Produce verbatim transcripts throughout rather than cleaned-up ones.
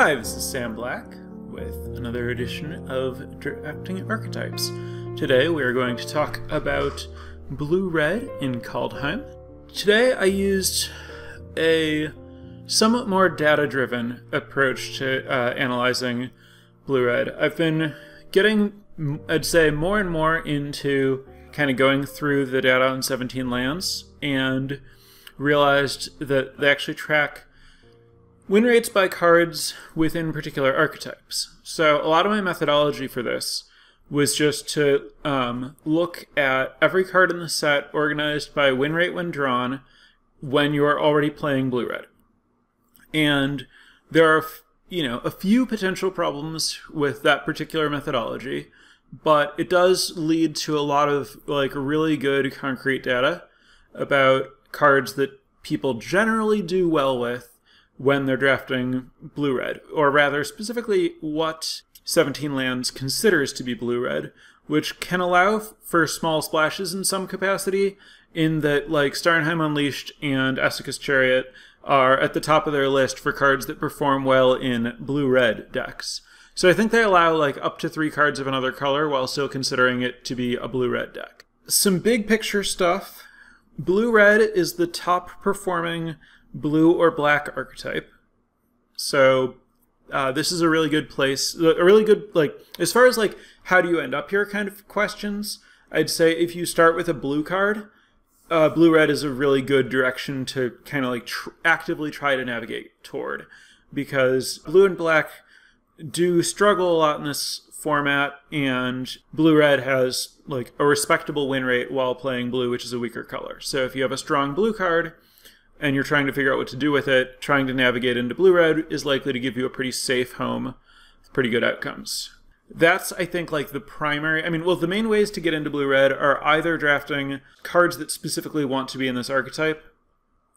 Hi, this is Sam Black with another edition of Drafting Archetypes. Today we are going to talk about Blue-Red in Kaldheim. Today I used a somewhat more data-driven approach to uh, analyzing Blue-Red. I've been getting, I'd say, more and more into kind of going through the data on seventeen lands and realized that they actually track win rates by cards within particular archetypes. So a lot of my methodology for this was just to um, look at every card in the set organized by win rate when drawn when you are already playing Blue-Red. And there are, you know, a few potential problems with that particular methodology, but it does lead to a lot of like really good concrete data about cards that people generally do well with when they're drafting Blue-Red, or rather specifically what seventeen lands considers to be Blue-Red, which can allow for small splashes in some capacity, in that like Starnheim Unleashed and Asuka's Chariot are at the top of their list for cards that perform well in Blue-Red decks. So I think they allow like up to three cards of another color while still considering it to be a Blue-Red deck. Some big picture stuff. Blue-Red is the top performing blue or black archetype. So uh, this is a really good place, a really good, like, as far as like how do you end up here kind of questions, I'd say if you start with a blue card, uh, Blue-Red is a really good direction to kind of like tr actively try to navigate toward, because blue and black do struggle a lot in this format, and Blue-Red has like a respectable win rate while playing blue, which is a weaker color. So if you have a strong blue card and you're trying to figure out what to do with it, trying to navigate into Blue-Red is likely to give you a pretty safe home with pretty good outcomes. That's, I think, like the primary, I mean, well, the main ways to get into Blue-Red are either drafting cards that specifically want to be in this archetype,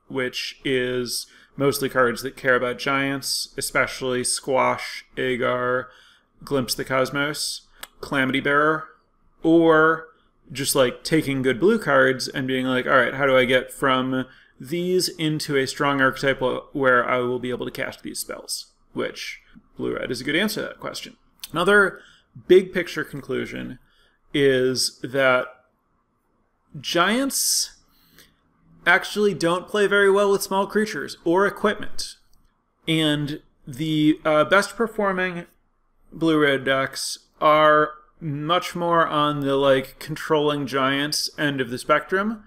which is mostly cards that care about giants, especially Squash, Aegar, Glimpse the Cosmos, Calamity Bearer, or just like taking good blue cards and being like, all right, how do I get from these into a strong archetype where I will be able to cast these spells, which Blue-Red is a good answer to that question. Another big picture conclusion is that giants actually don't play very well with small creatures or equipment. And the uh, best performing Blue-Red decks are much more on the like controlling giants end of the spectrum,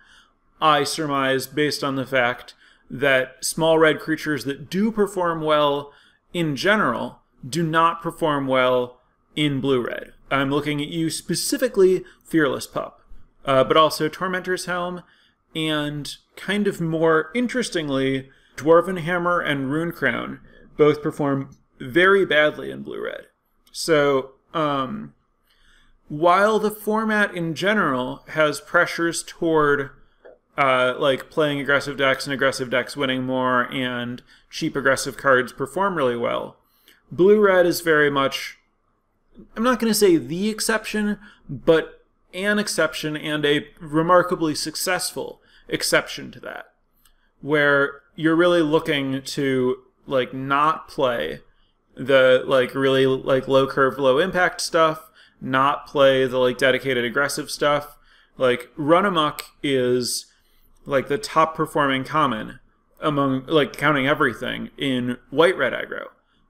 I surmise, based on the fact that small red creatures that do perform well in general do not perform well in Blue-Red. I'm looking at you specifically, Fearless Pup, uh, but also Tormentor's Helm, and kind of more interestingly, Dwarven Hammer and Runecrown both perform very badly in Blue-Red. So, um, while the format in general has pressures toward Uh, like playing aggressive decks and aggressive decks winning more and cheap aggressive cards perform really well, Blue-Red is very much, I'm not going to say the exception, but an exception, and a remarkably successful exception to that, where you're really looking to like not play the like really like low curve, low impact stuff, not play the like dedicated aggressive stuff. Like Run Amok is like the top performing common among, like counting everything, in white-red aggro,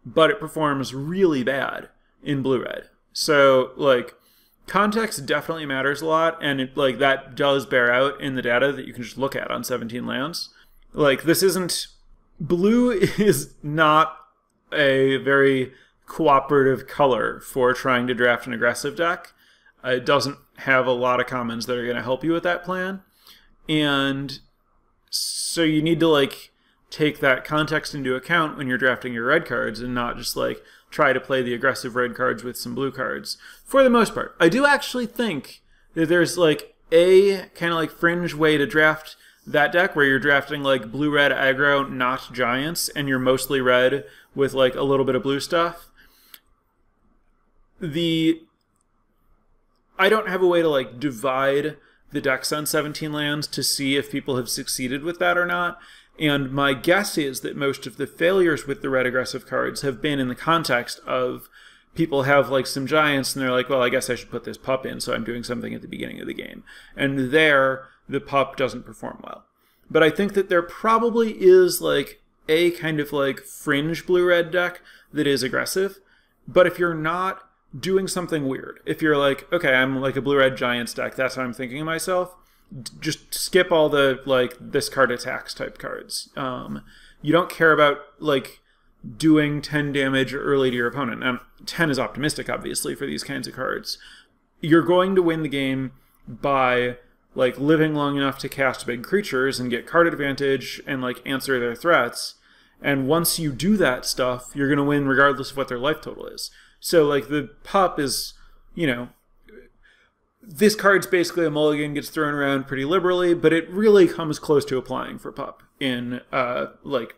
but it performs really bad in Blue-Red. So like context definitely matters a lot, and it, like that does bear out in the data that you can just look at on seventeen lands. Like this isn't, blue is not a very cooperative color for trying to draft an aggressive deck. Uh, it doesn't have a lot of commons that are going to help you with that plan. And so you need to like take that context into account when you're drafting your red cards, and not just like try to play the aggressive red cards with some blue cards for the most part. I do actually think that there's like a kind of like fringe way to draft that deck where you're drafting like blue-red aggro, not giants, and you're mostly red with like a little bit of blue stuff. The, I don't have a way to like divide the decks on seventeen lands to see if people have succeeded with that or not, And my guess is that most of the failures with the red aggressive cards have been in the context of people have like some giants and they're like, well, I guess I should put this pup in, so I'm doing something at the beginning of the game. And there, the pup doesn't perform well. But I think that there probably is like a kind of like fringe blue-red deck that is aggressive. But if you're not doing something weird, if you're like, okay, I'm like a blue-red giants deck, that's how I'm thinking of myself, just skip all the like this card attacks type cards. Um, you don't care about like doing ten damage early to your opponent. Now, ten is optimistic, obviously, for these kinds of cards. You're going to win the game by like living long enough to cast big creatures and get card advantage and like answer their threats. And once you do that stuff, you're going to win regardless of what their life total is. So like the pup is, you know, this card's basically a mulligan, gets thrown around pretty liberally, but it really comes close to applying for pup in uh, like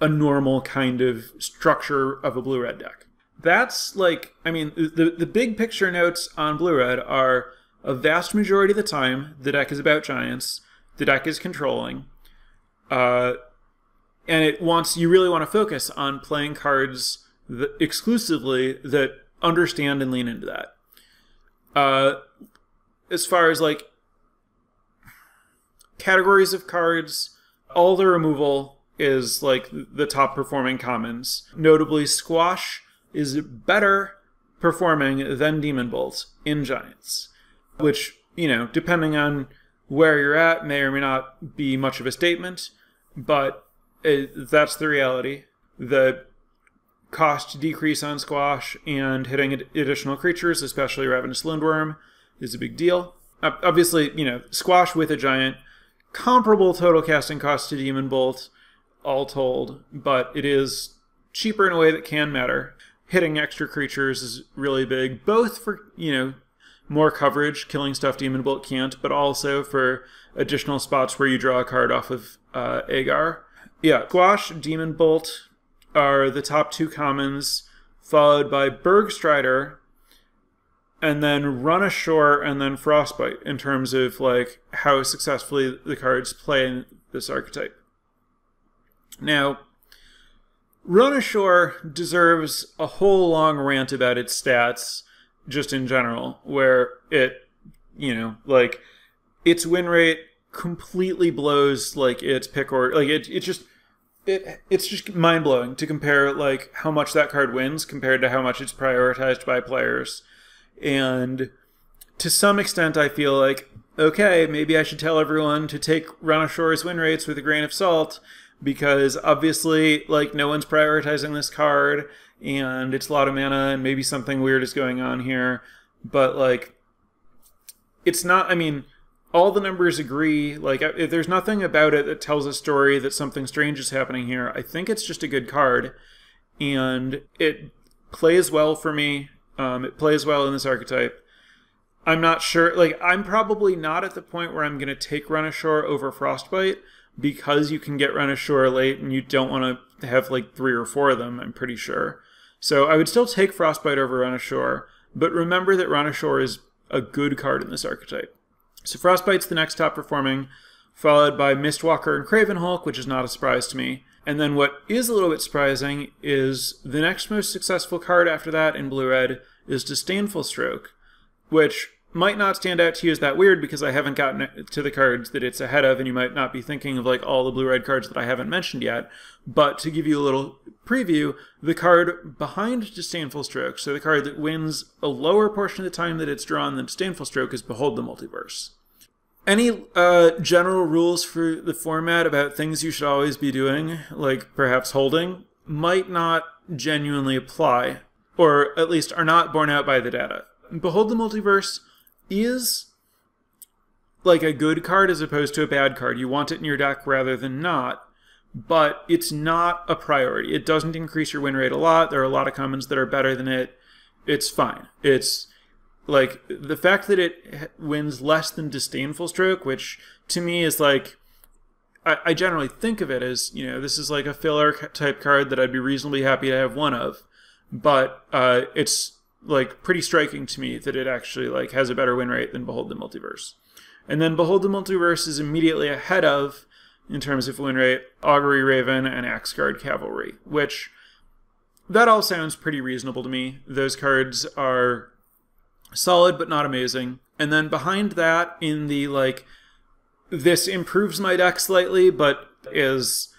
a normal kind of structure of a blue-red deck. That's like, I mean, the, the big picture notes on blue-red are a vast majority of the time, the deck is about giants, the deck is controlling, uh, and it wants, you really want to focus on playing cards that exclusively that understand and lean into that. Uh, As far as like categories of cards, all the removal is like the top performing commons. Notably, Squash is better performing than Demon Bolt in Giants, which, you know, depending on where you're at, may or may not be much of a statement, but it, that's the reality. The cost decrease on Squash and hitting additional creatures, especially Ravenous Lindworm, is a big deal. Obviously, you know, Squash with a giant, comparable total casting cost to Demon Bolt, all told, but it is cheaper in a way that can matter. Hitting extra creatures is really big, both for, you know, more coverage, killing stuff Demon Bolt can't, but also for additional spots where you draw a card off of uh, Aegar. Yeah, Squash, Demon Bolt are the top two commons, followed by Bergstrider, and then Run Ashore, and then Frostbite, in terms of like how successfully the cards play in this archetype. Now, Run Ashore deserves a whole long rant about its stats, just in general, where it, you know, like, its win rate completely blows, like, its pick order, like, it, it just... It, it's just mind-blowing to compare, like, how much that card wins compared to how much it's prioritized by players. And to some extent, I feel like, okay, maybe I should tell everyone to take Run Ashore's win rates with a grain of salt, because obviously, like, no one's prioritizing this card, and it's a lot of mana, and maybe something weird is going on here. But, like, it's not, I mean, all the numbers agree. Like, if there's nothing about it that tells a story that something strange is happening here, I think it's just a good card, and it plays well for me. Um, it plays well in this archetype. I'm not sure, like, I'm probably not at the point where I'm going to take Run Ashore over Frostbite, because you can get Run Ashore late and you don't want to have, like, three or four of them, I'm pretty sure. So I would still take Frostbite over Run Ashore, but remember that Run Ashore is a good card in this archetype. So Frostbite's the next top performing, followed by Mistwalker and Craven Hulk, which is not a surprise to me. And then what is a little bit surprising is the next most successful card after that in blue-red is Disdainful Stroke, which might not stand out to you as that weird because I haven't gotten to the cards that it's ahead of, and you might not be thinking of like all the blue-red cards that I haven't mentioned yet. But to give you a little preview, the card behind Disdainful Stroke, so the card that wins a lower portion of the time that it's drawn than Disdainful Stroke, is Behold the Multiverse. Any uh, general rules for the format about things you should always be doing, like perhaps holding, might not genuinely apply, or at least are not borne out by the data. Behold the Multiverse is like a good card as opposed to a bad card. You want it in your deck rather than not, but it's not a priority. It doesn't increase your win rate a lot. There are a lot of commons that are better than it. It's fine. It's... Like, the fact that it wins less than Disdainful Stroke, which to me is like, I, I generally think of it as, you know, this is like a filler type card that I'd be reasonably happy to have one of, but uh, it's like pretty striking to me that it actually like has a better win rate than Behold the Multiverse. And then Behold the Multiverse is immediately ahead of in terms of win rate, Augury Raven and Axgard Cavalry, which that all sounds pretty reasonable to me. Those cards are solid but not amazing. And then behind that, in the like, this improves my deck slightly but is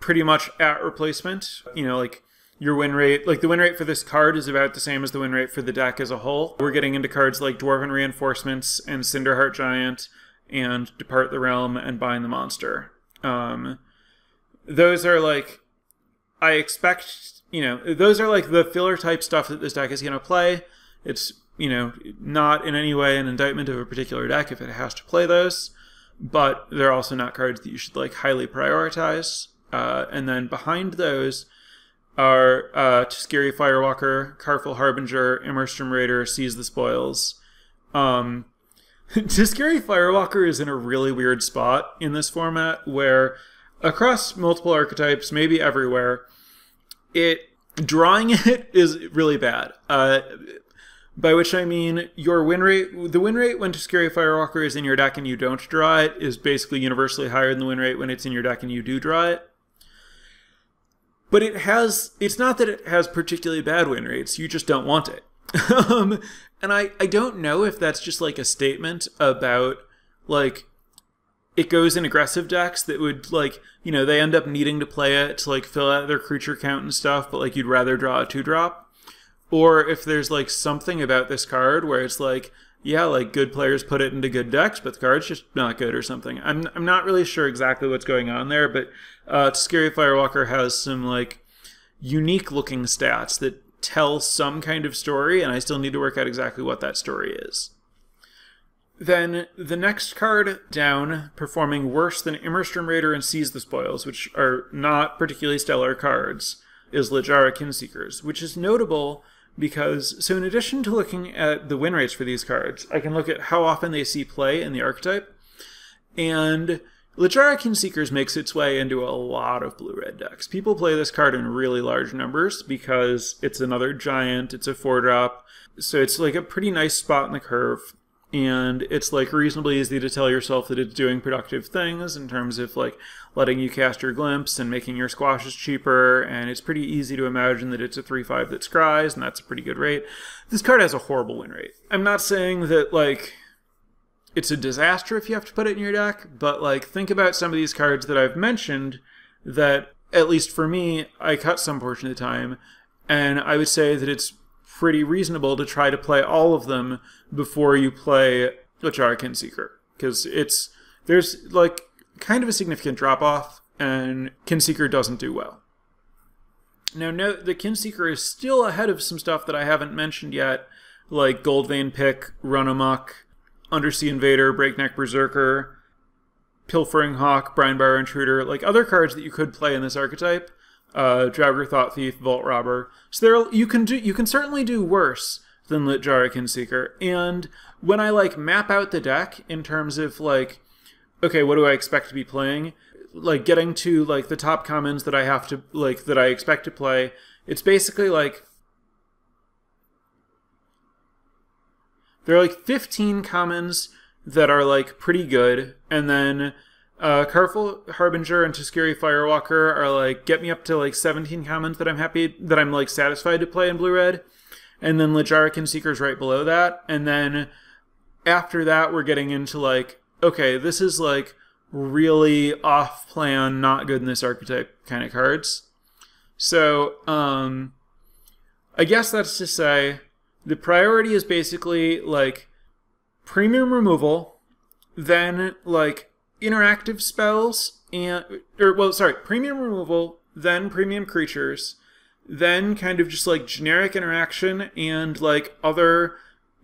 pretty much at replacement, you know, like your win rate, like the win rate for this card is about the same as the win rate for the deck as a whole. We're getting into cards like Dwarven Reinforcements and Cinderheart Giant and Depart the Realm and Bind the Monster. Um, those are like, I expect, you know, those are like the filler type stuff that this deck is going to play. It's, you know, not in any way an indictment of a particular deck if it has to play those, but they're also not cards that you should like highly prioritize. Uh, and then behind those are uh, Tuskeri Firewalker, Careful Harbinger, Immerstrom Raider, Seize the Spoils. Um, Tuskeri Firewalker is in a really weird spot in this format where across multiple archetypes, maybe everywhere, it drawing it is really bad. Uh, by which I mean your win rate, the win rate when Tuskeri Firewalker is in your deck and you don't draw it is basically universally higher than the win rate when it's in your deck and you do draw it. But it has, it's not that it has particularly bad win rates, you just don't want it. um, and I, I don't know if that's just like a statement about, like, it goes in aggressive decks that would, like, you know, they end up needing to play it to, like, fill out their creature count and stuff, but, like, you'd rather draw a two-drop. Or if there's, like, something about this card where it's like, yeah, like, good players put it into good decks, but the card's just not good or something. I'm, I'm not really sure exactly what's going on there, but uh, Tuskeri Firewalker has some, like, unique-looking stats that tell some kind of story, and I still need to work out exactly what that story is. Then the next card down, performing worse than Immerstrom Raider and Seize the Spoils, which are not particularly stellar cards, is Litjara Kinseekers, which is notable because, so in addition to looking at the win rates for these cards, I can look at how often they see play in the archetype, and Litjara Kinseekers makes its way into a lot of blue-red decks. People play this card in really large numbers because it's another giant, it's a four-drop, so it's like a pretty nice spot in the curve, and it's like reasonably easy to tell yourself that it's doing productive things in terms of like letting you cast your glimpse and making your squashes cheaper, and it's pretty easy to imagine that it's a three five that scries, and that's a pretty good rate. This card has a horrible win rate. I'm not saying that like it's a disaster if you have to put it in your deck, but like think about some of these cards that I've mentioned that, at least for me, I cut some portion of the time, and I would say that it's pretty reasonable to try to play all of them before you play Litjara Kinseeker, because it's there's like kind of a significant drop off, and Kinseeker doesn't do well. Now note the Kinseeker is still ahead of some stuff that I haven't mentioned yet, like Goldvein Pick, Run Amok, Undersea Invader, Breakneck Berserker, Pilfering Hawk, Brinebriar Intruder, like other cards that you could play in this archetype, uh, Draugr Thought Thief, Vault Robber. So there, you can do, you can certainly do worse than Litjara Kinseeker. And when I like map out the deck in terms of like, okay, what do I expect to be playing? Like getting to like the top commons that I have to like that I expect to play. It's basically like, there are like fifteen commons that are like pretty good, and then uh, Careful Harbinger and Tuskeri Firewalker are like get me up to like seventeen commons that I'm happy that I'm like satisfied to play in blue red, and then Litjara Kinseeker's right below that, and then after that we're getting into like okay this is like really off plan, not good in this archetype kind of cards. So um, I guess that's to say, the priority is basically like premium removal, then like interactive spells, and or well, sorry, premium removal, then premium creatures, then kind of just like generic interaction and like other,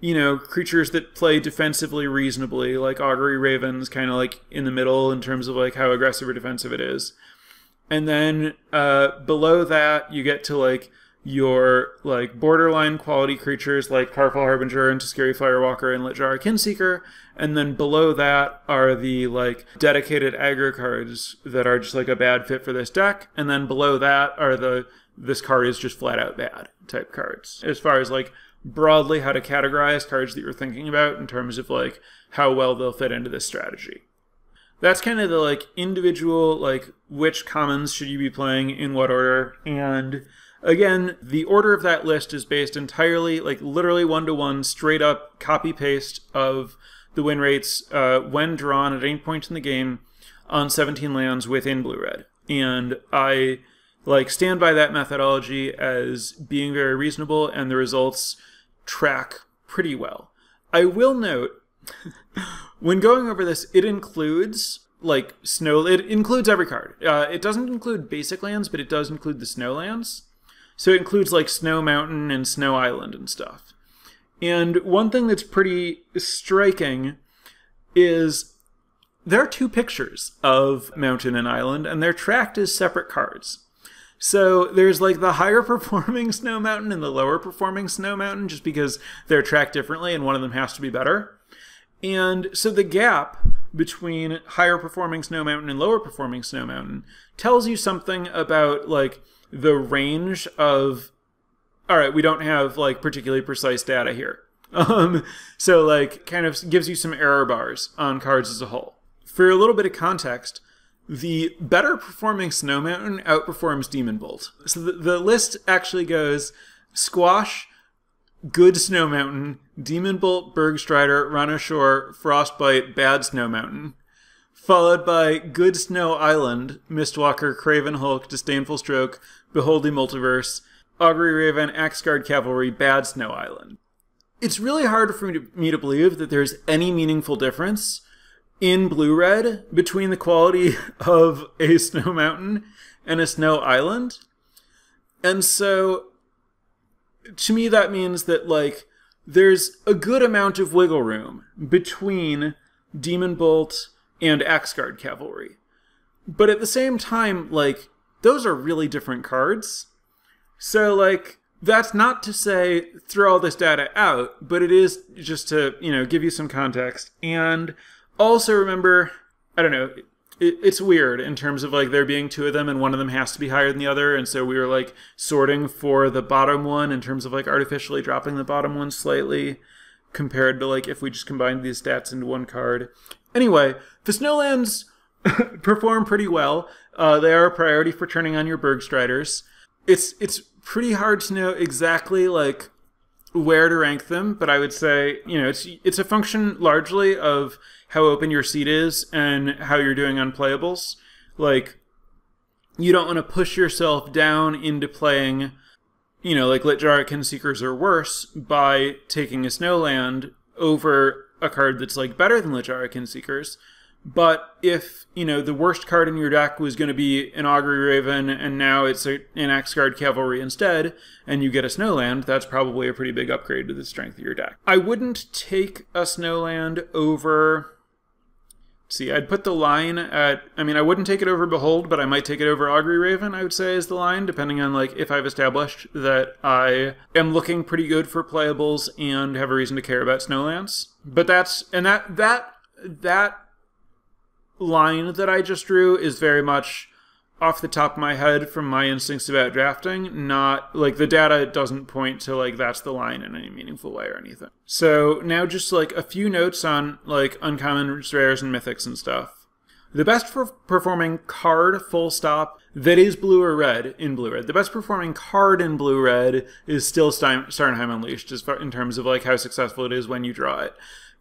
you know, creatures that play defensively reasonably, like Augury Raven's kind of like in the middle in terms of like how aggressive or defensive it is. And then uh, below that you get to like your like borderline quality creatures like Careful Harbinger and Tuskeri Firewalker and Litjara Kinseeker, and then below that are the like dedicated aggro cards that are just like a bad fit for this deck, and then below that are the this card is just flat out bad type cards. As far as like broadly how to categorize cards that you're thinking about in terms of like how well they'll fit into this strategy. that's kind of the like individual, like which commons should you be playing in what order. And again, the order of that list is based entirely, like literally one-to-one, straight up copy-paste of the win rates uh, when drawn at any point in the game on seventeen lands within blue-red. And I like stand by that methodology as being very reasonable, and the results track pretty well. I will note, when going over this, it includes like snow, it includes every card. Uh, it doesn't include basic lands, but it does include the snow lands. So it includes like Snow Mountain and Snow Island and stuff. And one thing that's pretty striking is there are two pictures of Mountain and Island, and they're tracked as separate cards. So there's like the higher performing Snow Mountain and the lower performing Snow Mountain, just because they're tracked differently and one of them has to be better. And so the gap between higher performing Snow Mountain and lower performing Snow Mountain tells you something about like the range of, all right, we don't have like particularly precise data here. Um, so like kind of gives you some error bars on cards as a whole. For a little bit of context, the better performing Snow Mountain outperforms Demon Bolt. So the, the list actually goes Squash, Good Snow Mountain, Demon Bolt, Bergstrider, Run Ashore, Frostbite, Bad Snow Mountain, followed by Good Snow Island, Mistwalker, Craven Hulk, Disdainful Stroke, Behold the Multiverse, Augury Raven, Axgard Cavalry, Bad Snow Island. It's really hard for me to, me to believe that there's any meaningful difference in blue-red between the quality of a Snow Mountain and a Snow Island. And so to me that means that like there's a good amount of wiggle room between Demon Bolt and Axgard Cavalry. But at the same time, like, those are really different cards. So like that's not to say throw all this data out, but it is just to, you know, give you some context. And also remember, I don't know, it, it's weird in terms of like there being two of them and one of them has to be higher than the other. And so we were like sorting for the bottom one in terms of like artificially dropping the bottom one slightly compared to like if we just combined these stats into one card. Anyway, the Snowlands perform pretty well. Uh, they are a priority for turning on your Bergstriders. It's, it's pretty hard to know exactly like where to rank them, but I would say, you know, it's it's a function largely of how open your seat is and how you're doing on playables. Like, you don't want to push yourself down into playing, you know, like Litjara Kinseekers or worse by taking a Snowland over a card that's like better than Litjara Kinseekers. But if, you know, the worst card in your deck was going to be an Augury Raven and now it's a, an Axgard Cavalry instead, and you get a Snowland, that's probably a pretty big upgrade to the strength of your deck. I wouldn't take a Snowland over... See, I'd put the line at... I mean, I wouldn't take it over Behold, but I might take it over Augury Raven, I would say, is the line, depending on, like, if I've established that I am looking pretty good for playables and have a reason to care about Snowlands. But that's... And that... That... that line that I just drew is very much off the top of my head from my instincts about drafting, not like the data doesn't point to like that's the line in any meaningful way or anything. So now just like a few notes on like uncommons, rares, and mythics and stuff. The best for performing card, full stop, that is blue or red in blue-red. The best performing card in blue-red is still Starnheim Unleashed, as far in terms of like how successful it is when you draw it.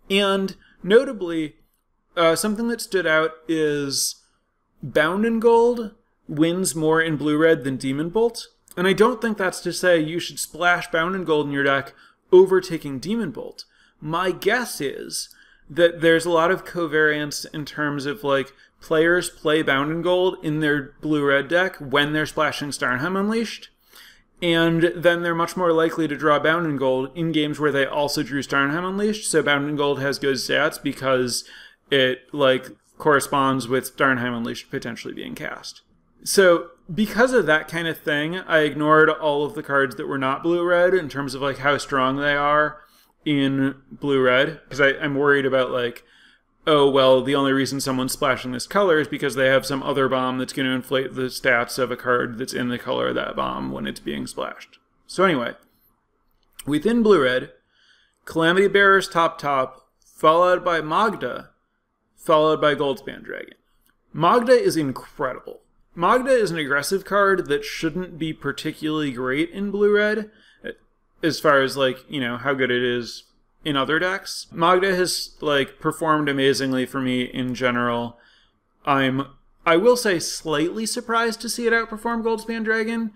And notably, Uh, something that stood out is Bound in Gold wins more in blue-red than Demon Bolt. And I don't think that's to say you should splash Bound in Gold in your deck overtaking Demon Bolt. My guess is that there's a lot of covariance in terms of, like, players play Bound in Gold in their blue-red deck when they're splashing Starnheim Unleashed. And then they're much more likely to draw Bound in Gold in games where they also drew Starnheim Unleashed. So Bound in Gold has good stats because it, like, corresponds with Starnheim Unleashed potentially being cast. So, because of that kind of thing, I ignored all of the cards that were not blue-red in terms of, like, how strong they are in blue-red. Because I'm worried about, like, oh, well, the only reason someone's splashing this color is because they have some other bomb that's going to inflate the stats of a card that's in the color of that bomb when it's being splashed. So anyway, within blue-red, Calamity Bearer's top-top, followed by Magda, followed by Goldspan Dragon. Magda is incredible. Magda is an aggressive card that shouldn't be particularly great in blue-red, as far as, like, you know, how good it is in other decks. Magda has, like, performed amazingly for me in general. I'm, I will say, slightly surprised to see it outperform Goldspan Dragon,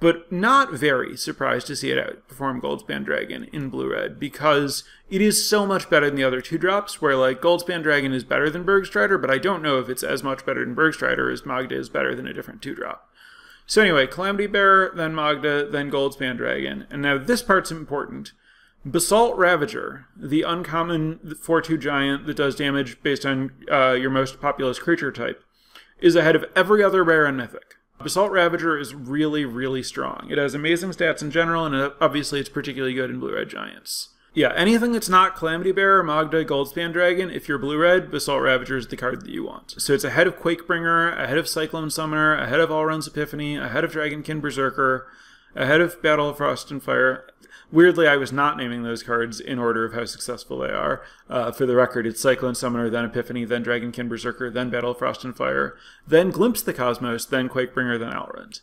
but not very surprised to see it outperform Goldspan Dragon in blue-red, because it is so much better than the other two drops, where, like, Goldspan Dragon is better than Bergstrider, but I don't know if it's as much better than Bergstrider as Magda is better than a different two-drop. So anyway, Calamity Bearer, then Magda, then Goldspan Dragon. And now this part's important. Basalt Ravager, the uncommon four two giant that does damage based on uh, your most populous creature type, is ahead of every other rare and mythic. Basalt Ravager is really, really strong. It has amazing stats in general, and obviously it's particularly good in blue-red giants. Yeah, anything that's not Calamity Bearer, Magda, Goldspan Dragon, if you're blue-red, Basalt Ravager is the card that you want. So it's ahead of Quakebringer, ahead of Cyclone Summoner, ahead of Allrun's Epiphany, ahead of Dragonkin Berserker, ahead of Battle of Frost and Fire. Weirdly, I was not naming those cards in order of how successful they are. Uh, for the record, it's Cyclone Summoner, then Epiphany, then Dragonkin Berserker, then Battle of Frost and Fire, then Glimpse the Cosmos, then Quakebringer, then Alrund.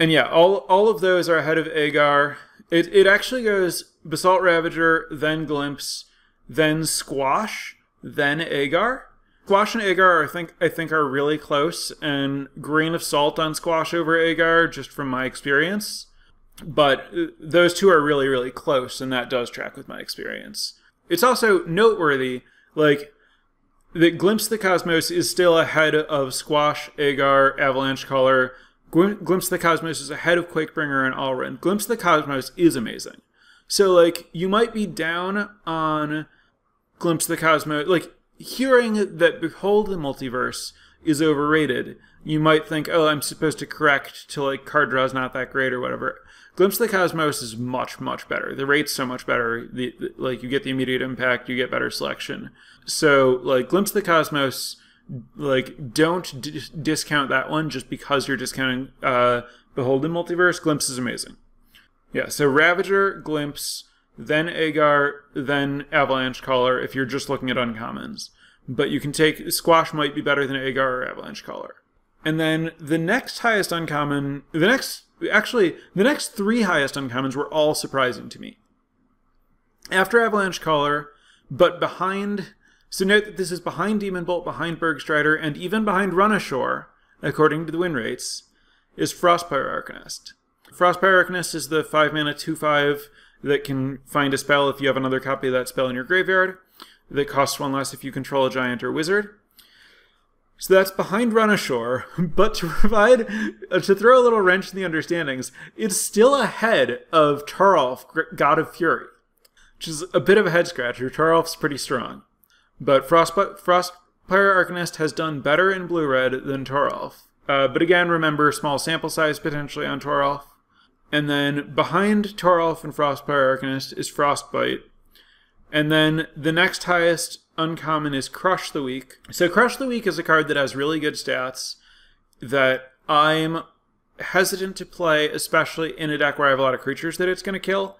And yeah, all, all of those are ahead of Aegar. It, it actually goes Basalt Ravager, then Glimpse, then Squash, then Aegar. Squash and Aegar, I think, I think are really close, and grain of salt on Squash over Aegar, just from my experience. But those two are really, really close, and that does track with my experience. It's also noteworthy, like, that Glimpse the Cosmos is still ahead of Squash, Aegar, Avalanche Caller. Glimpse the Cosmos is ahead of Quakebringer and Alrund. Glimpse the Cosmos is amazing. So, like, you might be down on Glimpse the Cosmos. Like, hearing that Behold the Multiverse is overrated, you might think, oh, I'm supposed to correct to, like, card draw's not that great or whatever. Glimpse the Cosmos is much, much better. The rate's so much better. The, the, like, you get the immediate impact, you get better selection. So, like, Glimpse the Cosmos, like, don't d discount that one just because you're discounting uh, Behold the Multiverse. Glimpse is amazing. Yeah, so Ravager, Glimpse, then Aegar, then Avalanche Caller if you're just looking at uncommons. But you can take... Squash might be better than Aegar or Avalanche Caller. And then the next highest uncommon... The next... Actually, the next three highest uncommons were all surprising to me. After Avalanche Caller, but behind... So note that this is behind Demon Bolt, behind Bergstrider, and even behind Run Ashore, according to the win rates, is Frostbite Arcanist. Frostbite Arcanist is the five mana two five that can find a spell if you have another copy of that spell in your graveyard, that costs one less if you control a giant or wizard. So that's behind Run Ashore, but to provide, to throw a little wrench in the understandings, it's still ahead of Taralf, God of Fury, which is a bit of a head-scratcher. Taralf's pretty strong, but Frostbite Arcanist has done better in blue-red than Taralf. Uh, but again, remember, small sample size potentially on Taralf. And then behind Taralf and Frostbite Arcanist is Frostbite. And then the next highest uncommon is Crush the Week. So Crush the Week is a card that has really good stats that I'm hesitant to play, especially in a deck where I have a lot of creatures that it's going to kill.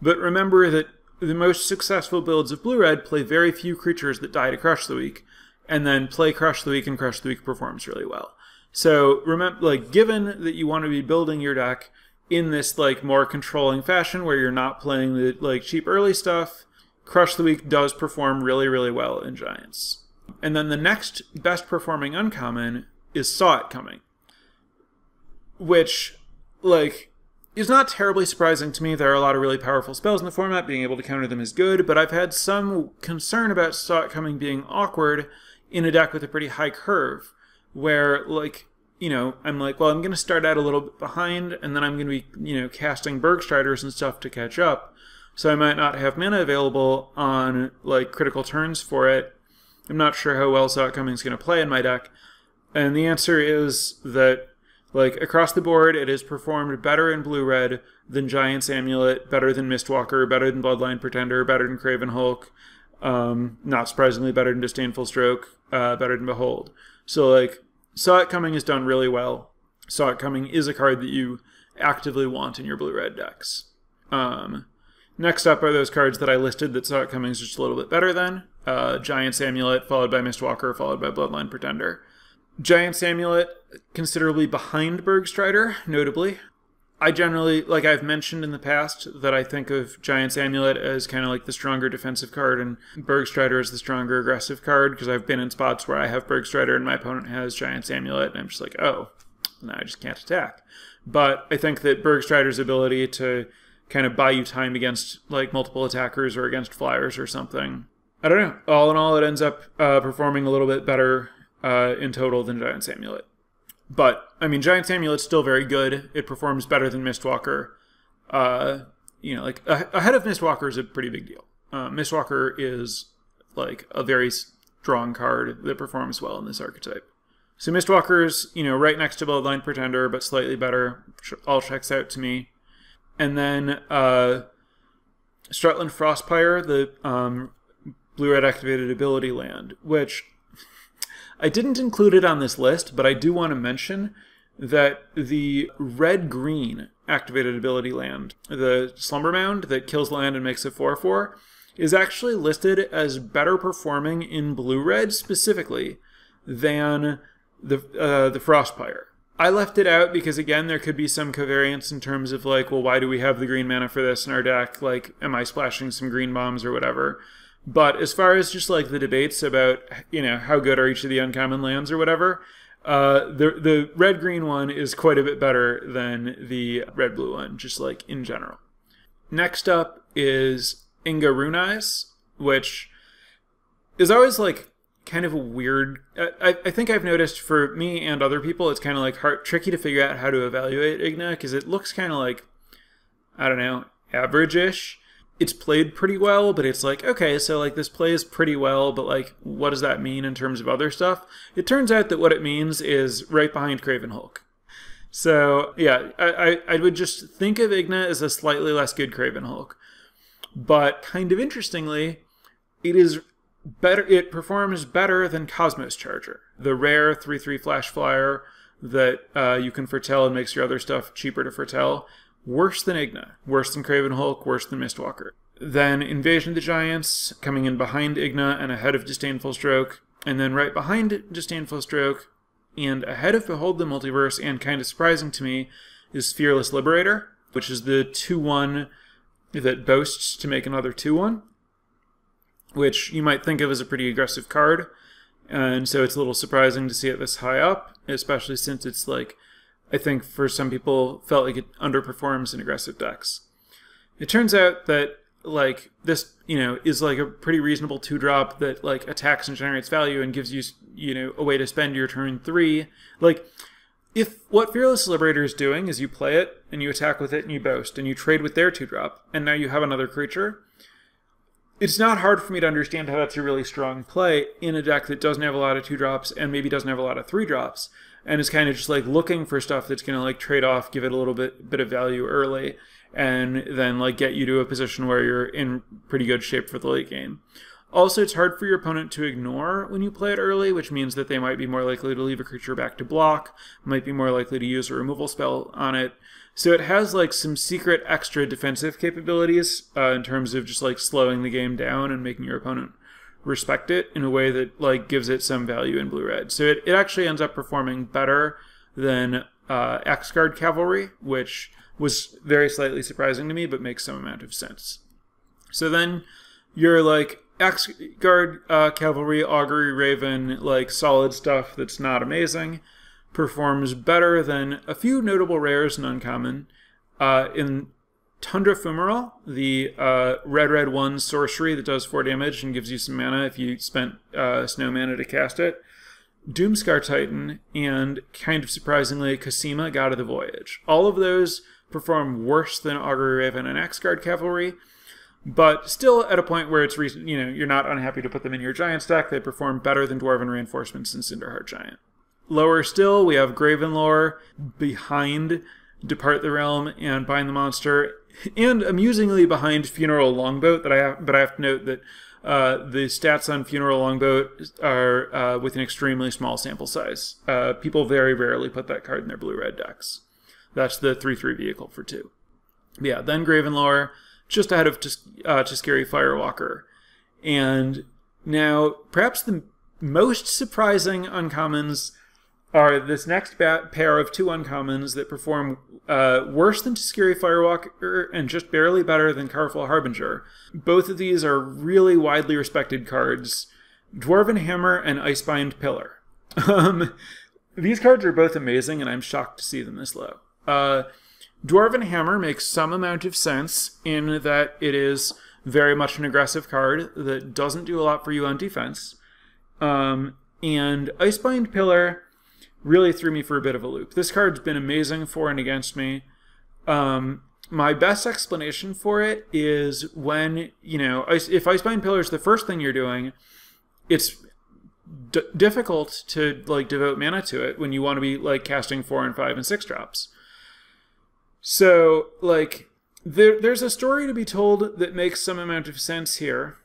But remember that the most successful builds of blue-red play very few creatures that die to Crush the Week, and then play Crush the Week, and Crush the Week performs really well. So remember, like, given that you want to be building your deck in this, like, more controlling fashion where you're not playing the, like, cheap early stuff, Crush the Week does perform really, really well in Giants. And then the next best performing uncommon is Saw It Coming, which, like, is not terribly surprising to me. There are a lot of really powerful spells in the format. Being able to counter them is good, but I've had some concern about Saw It Coming being awkward in a deck with a pretty high curve where, like, you know, I'm like, well, I'm going to start out a little bit behind, and then I'm going to be, you know, casting Bergstriders and stuff to catch up. So I might not have mana available on, like, critical turns for it. I'm not sure how well Saw It Coming is going to play in my deck. And the answer is that, like, across the board, it has performed better in blue-red than Giant's Amulet, better than Mistwalker, better than Bloodline Pretender, better than Craven Hulk, um, not surprisingly better than Disdainful Stroke, uh, better than Behold. So, like, Saw It Coming is done really well. Saw It Coming is a card that you actively want in your blue-red decks. Um, next up are those cards that I listed that Saw It Coming is just a little bit better than. uh, Giant's Amulet, followed by Mistwalker, followed by Bloodline Pretender. Giant's Amulet considerably behind Bergstrider, notably. I generally, like I've mentioned in the past, that I think of Giant's Amulet as kind of like the stronger defensive card and Bergstrider as the stronger aggressive card, because I've been in spots where I have Bergstrider and my opponent has Giant's Amulet, and I'm just like, oh, no, I just can't attack. But I think that Bergstrider's ability to kind of buy you time against like multiple attackers or against flyers or something, I don't know. All in all, it ends up uh, performing a little bit better uh, in total than Giant's Amulet. But, I mean, Giant's Amulet's still very good. It performs better than Mistwalker. Uh, you know, like, ahead of Mistwalker is a pretty big deal. Uh, Mistwalker is, like, a very strong card that performs well in this archetype. So Mistwalker's, you know, right next to Bloodline Pretender, but slightly better. All checks out to me. And then uh, Strutland Frostpire, the um, blue-red activated ability land, which... I didn't include it on this list, but I do want to mention that the red-green activated ability land, the Slumber Mound that kills land and makes it four four, is actually listed as better performing in blue-red specifically than the uh, the Frostpire. I left it out because, again, there could be some covariance in terms of, like, well, why do we have the green mana for this in our deck? Like, am I splashing some green bombs or whatever? But as far as just like the debates about, you know, how good are each of the uncommon lands or whatever, uh, the the red-green one is quite a bit better than the red-blue one, just like in general. Next up is Inga Rune-Eyes, which is always like kind of a weird... I, I think I've noticed for me and other people, it's kind of like hard, tricky to figure out how to evaluate Igna, because it looks kind of like, I don't know, average-ish. It's played pretty well, but it's like, okay, so like this plays pretty well, but like what does that mean in terms of other stuff? It turns out that what it means is right behind Craven Hulk. So yeah, I, I, I would just think of Igna as a slightly less good Craven Hulk. But kind of interestingly, it is better. It performs better than Cosmos Charger, the rare three three flash flyer that uh, you can foretell and makes your other stuff cheaper to foretell. Worse than Igna, worse than Craven Hulk, worse than Mistwalker. Then Invasion of the Giants, coming in behind Igna and ahead of Disdainful Stroke, and then right behind Disdainful Stroke, and ahead of Behold the Multiverse, and kind of surprising to me, is Fearless Liberator, which is the two one that boasts to make another two one, which you might think of as a pretty aggressive card, and so it's a little surprising to see it this high up, especially since it's like, I think for some people felt like it underperforms in aggressive decks. It turns out that like this, you know, is like a pretty reasonable two drop that like attacks and generates value and gives you, you know, a way to spend your turn three. Like if what Fearless Liberator is doing is you play it and you attack with it and you boast and you trade with their two drop and now you have another creature, it's not hard for me to understand how that's a really strong play in a deck that doesn't have a lot of two drops and maybe doesn't have a lot of three drops, and is kind of just like looking for stuff that's going to like trade off, give it a little bit bit of value early, and then like get you to a position where you're in pretty good shape for the late game. Also, it's hard for your opponent to ignore when you play it early, which means that they might be more likely to leave a creature back to block, might be more likely to use a removal spell on it. So it has like some secret extra defensive capabilities uh, in terms of just like slowing the game down and making your opponent respect it in a way that like gives it some value in blue-red. So it, it actually ends up performing better than uh, Axgard Cavalry, which was very slightly surprising to me, but makes some amount of sense. So then you're like, Axgard uh, Cavalry, Augury Raven, like solid stuff that's not amazing, performs better than a few notable rares and uncommon. Uh, in Tundra Fumarole, the uh, red red one sorcery that does four damage and gives you some mana if you spent uh, snow mana to cast it, Doomscar Titan, and kind of surprisingly Cosima, God of the Voyage. All of those perform worse than Augury Raven and Axgard Cavalry, but still at a point where it's reason, you know, you're not unhappy to put them in your giant stack. They perform better than Dwarven Reinforcements and Cinderheart Giant. Lower still, we have Gravenlore behind Depart the Realm and Bind the Monster, and amusingly behind Funeral Longboat. That I have, but I have to note that uh, the stats on Funeral Longboat are uh, with an extremely small sample size. Uh, people very rarely put that card in their blue-red decks. That's the three three vehicle for two. But yeah, then Gravenlore, just ahead of Tuskeri Firewalker. And Now, perhaps the most surprising uncommons are this next pair of two uncommons that perform uh, worse than Tuskeri Firewalker and just barely better than Careful Harbinger. Both of these are really widely respected cards. Dwarven Hammer and Icebind Pillar. Um, these cards are both amazing, and I'm shocked to see them this low. Uh, Dwarven Hammer makes some amount of sense in that it is very much an aggressive card that doesn't do a lot for you on defense. Um, and Icebind Pillar really threw me for a bit of a loop. This card's been amazing for and against me. Um, my best explanation for it is when, you know, if Icebind Pillar is the first thing you're doing, it's d difficult to, like, devote mana to it when you want to be, like, casting four and five and six drops. So, like, there, there's a story to be told that makes some amount of sense here.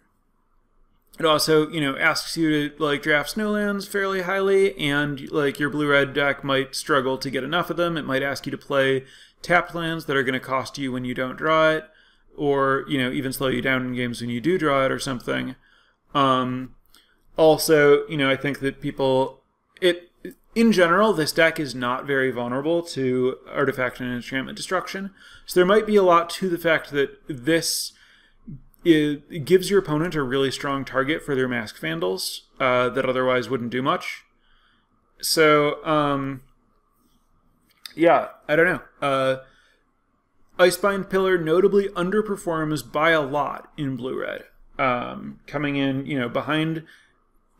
It also, you know, asks you to, like, draft snowlands fairly highly, and, like, your blue-red deck might struggle to get enough of them. It might ask you to play tapped lands that are going to cost you when you don't draw it, or, you know, even slow you down in games when you do draw it or something. Um, also, you know, I think that people... it in general, this deck is not very vulnerable to artifact and enchantment destruction, so there might be a lot to the fact that this... it gives your opponent a really strong target for their Mask Vandals uh, that otherwise wouldn't do much. So, um, yeah, I don't know. Uh, Icebind Pillar notably underperforms by a lot in blue-red. Um, coming in, you know, behind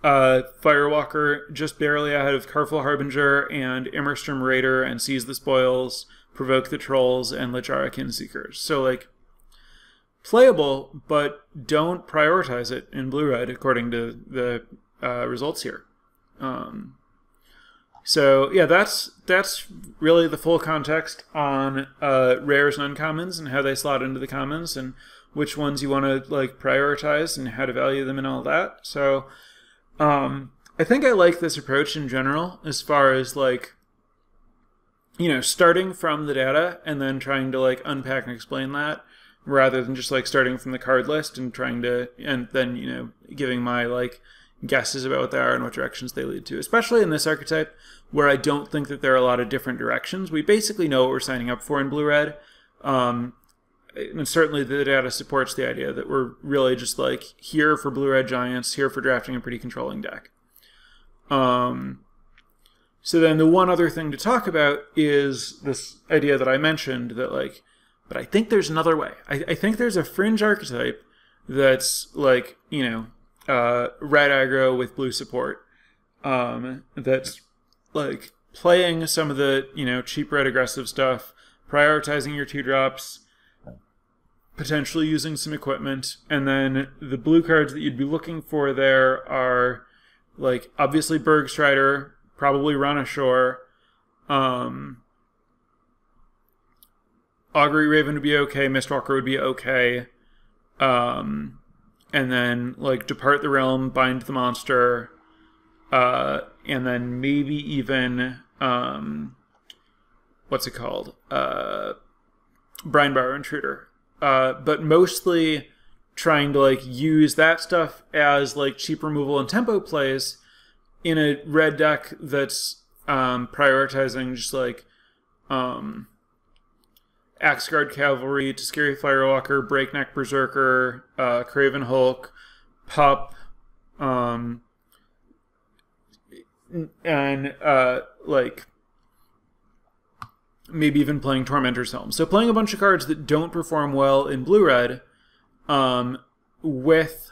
uh, Firewalker, just barely ahead of Careful Harbinger and Immersturm Raider and Seize the Spoils, Provoke the Trolls, and Litjara Kinseekers. So, like, playable, but don't prioritize it in blue-red according to the uh, results here. Um, so yeah, that's that's really the full context on uh, rares and uncommons and how they slot into the commons and which ones you want to, like, prioritize and how to value them and all that. So um, I think I like this approach in general as far as, like, you know, starting from the data and then trying to, like, unpack and explain that, rather than just, like, starting from the card list and trying to, and then, you know, giving my, like, guesses about what they are and what directions they lead to, especially in this archetype where I don't think that there are a lot of different directions. We basically know what we're signing up for in blue-red, um, and certainly the data supports the idea that we're really just, like, here for blue-red giants, here for drafting a pretty controlling deck. Um, so then the one other thing to talk about is this idea that I mentioned that, like, but I think there's another way. I, I think there's a fringe archetype that's, like, you know, uh, red aggro with blue support. Um, that's, like, playing some of the, you know, cheap red aggressive stuff, prioritizing your two drops, potentially using some equipment, and then the blue cards that you'd be looking for there are, like, obviously Bergstrider, probably Run Ashore, um... Augury Raven would be okay, Mistwalker would be okay, um, and then, like, Depart the Realm, Bind the Monster, uh, and then maybe even, um, what's it called? Uh, Brinebar Intruder. Uh, but mostly trying to, like, use that stuff as, like, cheap removal and tempo plays in a red deck that's, um, prioritizing just, like, um... Axgard Cavalry, Tuskeri Firewalker, Breakneck Berserker, uh, Craven Hulk, Pup, um, and, uh, like, maybe even playing Tormentor's Helm. So playing a bunch of cards that don't perform well in blue-red, um, with,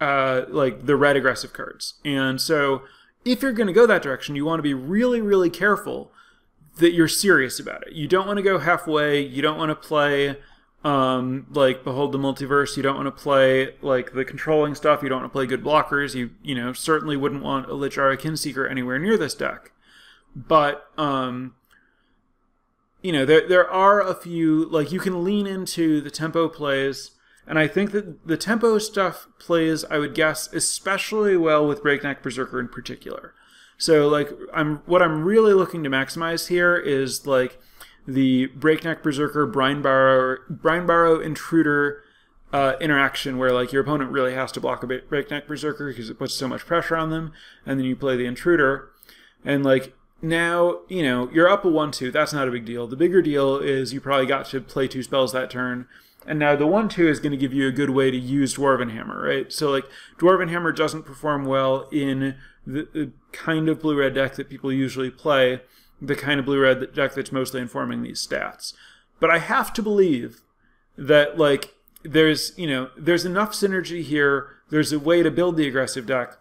uh, like, the red aggressive cards. And so if you're going to go that direction, you want to be really, really careful that you're serious about it. You don't want to go halfway. You don't want to play, um, like, Behold the Multiverse. You don't want to play, like, the controlling stuff. You don't want to play good blockers. You, you know, certainly wouldn't want a Litjara Kinseeker anywhere near this deck. But, um, you know, there, there are a few, like, you can lean into the tempo plays, and I think that the tempo stuff plays, I would guess, especially well with Breakneck Berserker in particular. So, like, I'm what I'm really looking to maximize here is, like, the Breakneck Berserker, Brinebar, Brinebar Intruder, uh, interaction where like your opponent really has to block a Breakneck Berserker because it puts so much pressure on them, and then you play the Intruder, and like now, you know, you're up a one two, that's not a big deal. The bigger deal is you probably got to play two spells that turn, and now the one two is going to give you a good way to use Dwarven Hammer, right? So like Dwarven Hammer doesn't perform well in the, the kind of blue-red deck that people usually play, the kind of blue-red deck that's mostly informing these stats. But I have to believe that like there's, you know, there's enough synergy here, there's a way to build the aggressive deck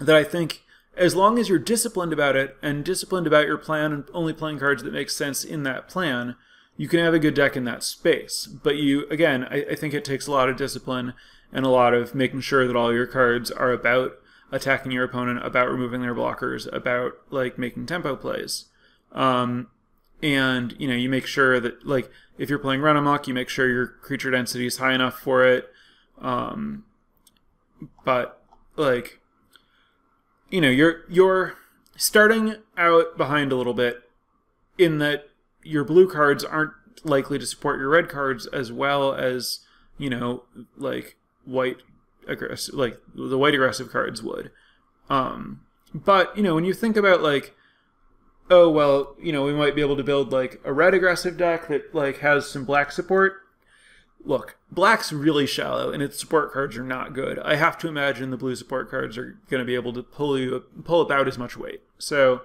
that I think as long as you're disciplined about it and disciplined about your plan and only playing cards that make sense in that plan, you can have a good deck in that space. But you, again, I, I think it takes a lot of discipline and a lot of making sure that all your cards are about attacking your opponent, about removing their blockers, about like making tempo plays. Um, and, you know, you make sure that, like, if you're playing Run Amok, you make sure your creature density is high enough for it. Um, but, like, you know, you're, you're starting out behind a little bit in that your blue cards aren't likely to support your red cards as well as, you know, like, white aggressive, like, the white aggressive cards would. Um, but, you know, when you think about, like, oh, well, you know, we might be able to build, like, a red aggressive deck that, like, has some black support. Look, black's really shallow, and its support cards are not good. I have to imagine the blue support cards are going to be able to pull you pull about as much weight. So,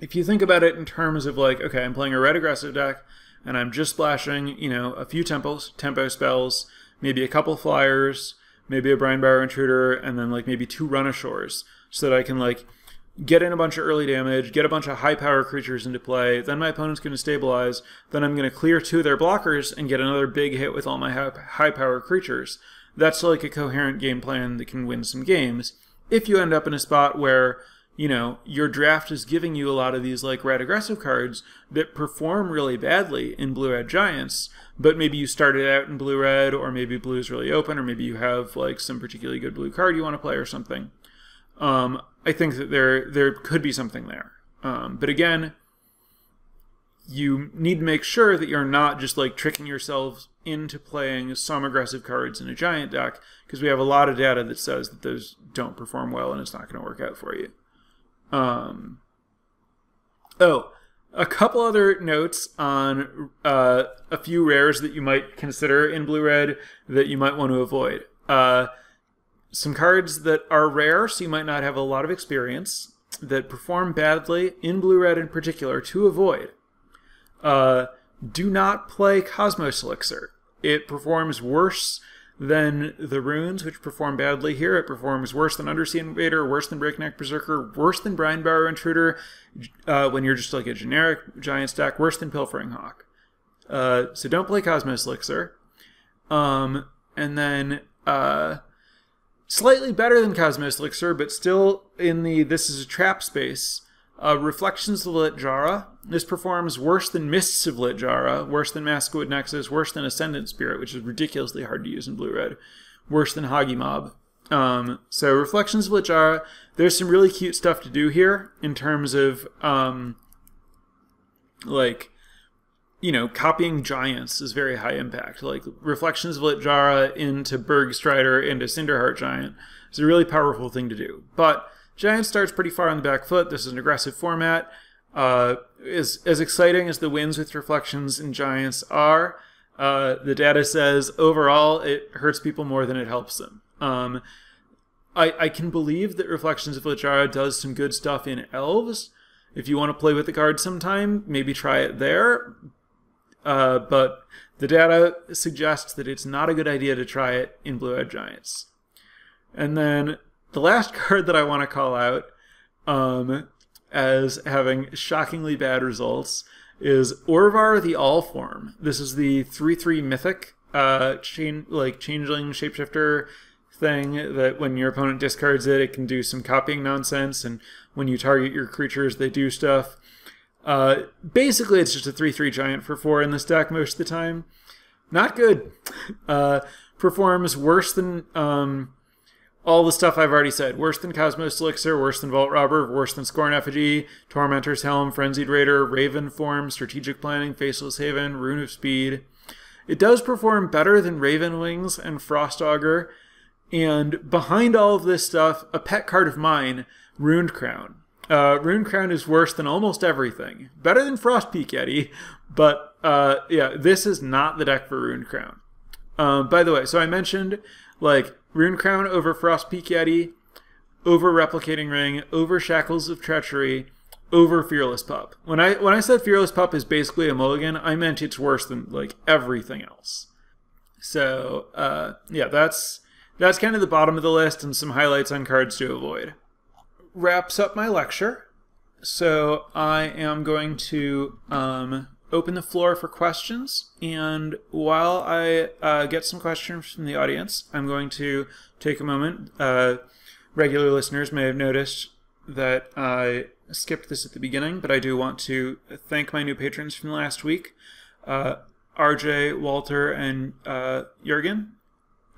if you think about it in terms of, like, okay, I'm playing a red aggressive deck, and I'm just splashing, you know, a few tempos, tempo spells, maybe a couple flyers, maybe a Brinebarrow Intruder, and then, like, maybe two Run Ashores, so that I can, like, get in a bunch of early damage, get a bunch of high-power creatures into play, then my opponent's going to stabilize, then I'm going to clear two of their blockers and get another big hit with all my high-power creatures. That's like a coherent game plan that can win some games. If you end up in a spot where, you know, your draft is giving you a lot of these, like, red aggressive cards that perform really badly in blue-red giants, but maybe you started out in blue-red, or maybe blue's really open, or maybe you have, like, some particularly good blue card you want to play or something. Um... I think that there there could be something there. Um, but again, you need to make sure that you're not just like tricking yourselves into playing some aggressive cards in a giant deck, because we have a lot of data that says that those don't perform well and it's not going to work out for you. Um, oh, a couple other notes on uh, a few rares that you might consider in blue-red that you might want to avoid. Uh, Some cards that are rare, so you might not have a lot of experience, that perform badly, in blue-red in particular, to avoid. Uh, do not play Cosmos Elixir. It performs worse than the runes, which perform badly here. It performs worse than Undersea Invader, worse than Breakneck Berserker, worse than Brinebarrow Intruder, uh, when you're just like a generic giant stack, worse than Pilfering Hawk. Uh, so don't play Cosmos Elixir. Um, and then... Uh, Slightly better than Cosmos Elixir, but still in the this is a trap space. Uh, Reflections of Litjara. This performs worse than Mists of Litjara, worse than Maskwood Nexus, worse than Ascendant Spirit, which is ridiculously hard to use in blue-red, worse than Hoggymob. Um, so Reflections of Litjara, there's some really cute stuff to do here in terms of, um, like, you know, copying giants is very high impact. Like, Reflections of Litjara into Bergstrider into Cinderheart Giant is a really powerful thing to do. But Giant starts pretty far on the back foot. This is an aggressive format. Uh, is as exciting as the wins with Reflections and Giants are, uh, the data says overall it hurts people more than it helps them. Um, I, I can believe that Reflections of Litjara does some good stuff in Elves. If you want to play with the card sometime, maybe try it there. Uh, but the data suggests that it's not a good idea to try it in blue-red giants. And then the last card that I want to call out um, as having shockingly bad results is Orvar the Allform. This is the three three mythic uh, chain, like changeling shapeshifter thing that when your opponent discards it, it can do some copying nonsense, and when you target your creatures, they do stuff. Uh, basically, it's just a three three giant for four in this deck most of the time. Not good. Uh, performs worse than um, all the stuff I've already said. Worse than Cosmos Elixir, worse than Vault Robber, worse than Scorn Effigy, Tormentor's Helm, Frenzied Raider, Raven Form, Strategic Planning, Faceless Haven, Rune of Speed. It does perform better than Raven Wings and Frost Augur, and behind all of this stuff, a pet card of mine, Runecrown. Uh, Runecrown is worse than almost everything. Better than Frostpeak Yeti, but uh, yeah, this is not the deck for Runecrown. Um, by the way, so I mentioned like Runecrown over Frostpeak Yeti, over Replicating Ring, over Shackles of Treachery, over Fearless Pup. When I when I said Fearless Pup is basically a mulligan, I meant it's worse than like everything else. So uh, yeah, that's that's kind of the bottom of the list and some highlights on cards to avoid. Wraps up my lecture. So I am going to um, open the floor for questions, and while I uh, get some questions from the audience, I'm going to take a moment. Uh, regular listeners may have noticed that I skipped this at the beginning, but I do want to thank my new patrons from last week, uh, R J, Walter, and uh, Jurgen.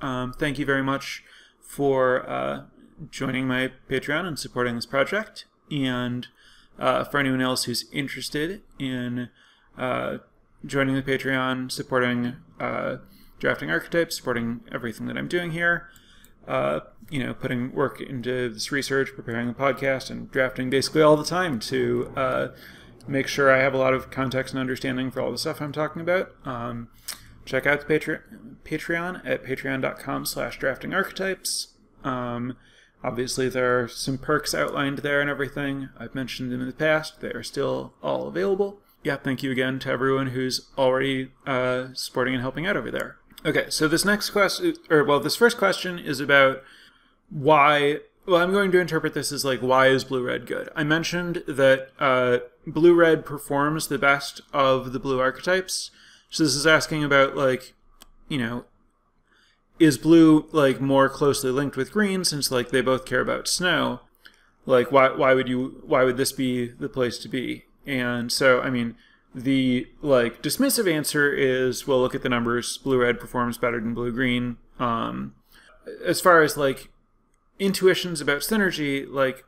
Um, thank you very much for uh, joining my Patreon and supporting this project. And uh, for anyone else who's interested in uh, joining the Patreon, supporting uh, Drafting Archetypes, supporting everything that I'm doing here, uh, you know, putting work into this research, preparing the podcast, and drafting basically all the time to uh, make sure I have a lot of context and understanding for all the stuff I'm talking about. Um, check out the Patre- Patreon at patreon dot com slash drafting archetypes. Um, Obviously, there are some perks outlined there and everything. I've mentioned them in the past. They are still all available. Yeah, thank you again to everyone who's already uh, supporting and helping out over there. Okay, so this next question, or well, this first question is about why, well, I'm going to interpret this as like, why is blue-red good? I mentioned that uh, blue-red performs the best of the blue archetypes. So this is asking about like, you know, is blue like more closely linked with green, since like they both care about snow? Like why why would you why would this be the place to be? And so I mean the like dismissive answer is, well, look at the numbers, blue red performs better than blue green. Um as far as like intuitions about synergy, like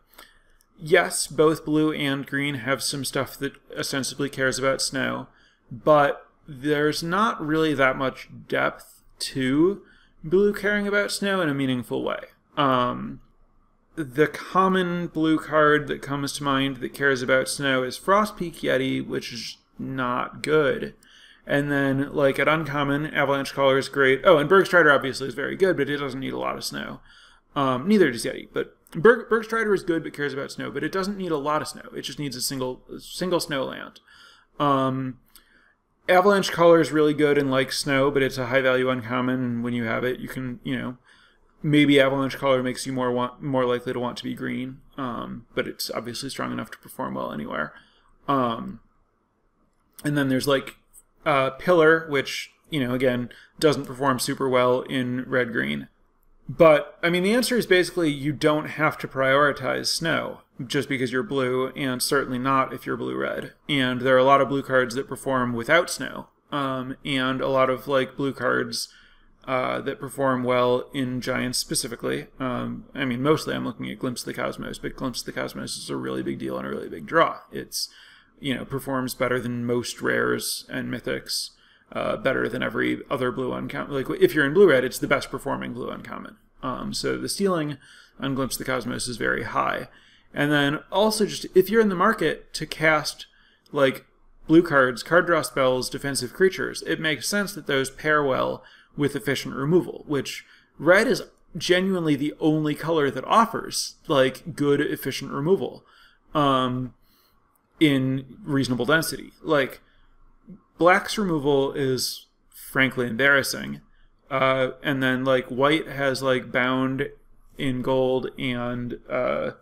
yes, both blue and green have some stuff that ostensibly cares about snow, but there's not really that much depth to blue caring about snow in a meaningful way. Um, the common blue card that comes to mind that cares about snow is Frostpeak Yeti, which is not good. And then, like, at uncommon, Avalanche Caller is great. Oh, and Bergstrider obviously is very good, but it doesn't need a lot of snow. Um, neither does Yeti, but Berg Bergstrider is good but cares about snow, but it doesn't need a lot of snow. It just needs a single, a single snow land. Um... Avalanche Caller is really good and likes snow, but it's a high-value uncommon, and when you have it, you can, you know, maybe Avalanche Caller makes you more want, more likely to want to be green, um, but it's obviously strong enough to perform well anywhere. Um, and then there's, like, uh, Pillar, which, you know, again, doesn't perform super well in red-green. But, I mean, the answer is basically you don't have to prioritize snow just because you're blue, and certainly not if you're blue-red. And there are a lot of blue cards that perform without snow, um, and a lot of, like, blue cards uh, that perform well in Giants specifically. Um, I mean, mostly I'm looking at Glimpse of the Cosmos, but Glimpse of the Cosmos is a really big deal and a really big draw. It's, you know, performs better than most rares and mythics. Uh, better than every other blue uncommon. Like, if you're in blue-red, it's the best performing blue uncommon. Um, so the ceiling on Glimpse of the Cosmos is very high. And then also just, if you're in the market to cast, like, blue cards, card draw spells, defensive creatures, it makes sense that those pair well with efficient removal, which red is genuinely the only color that offers, like, good efficient removal um, in reasonable density. Like, black's removal is frankly embarrassing, uh, and then like white has like Bound in Gold and uh,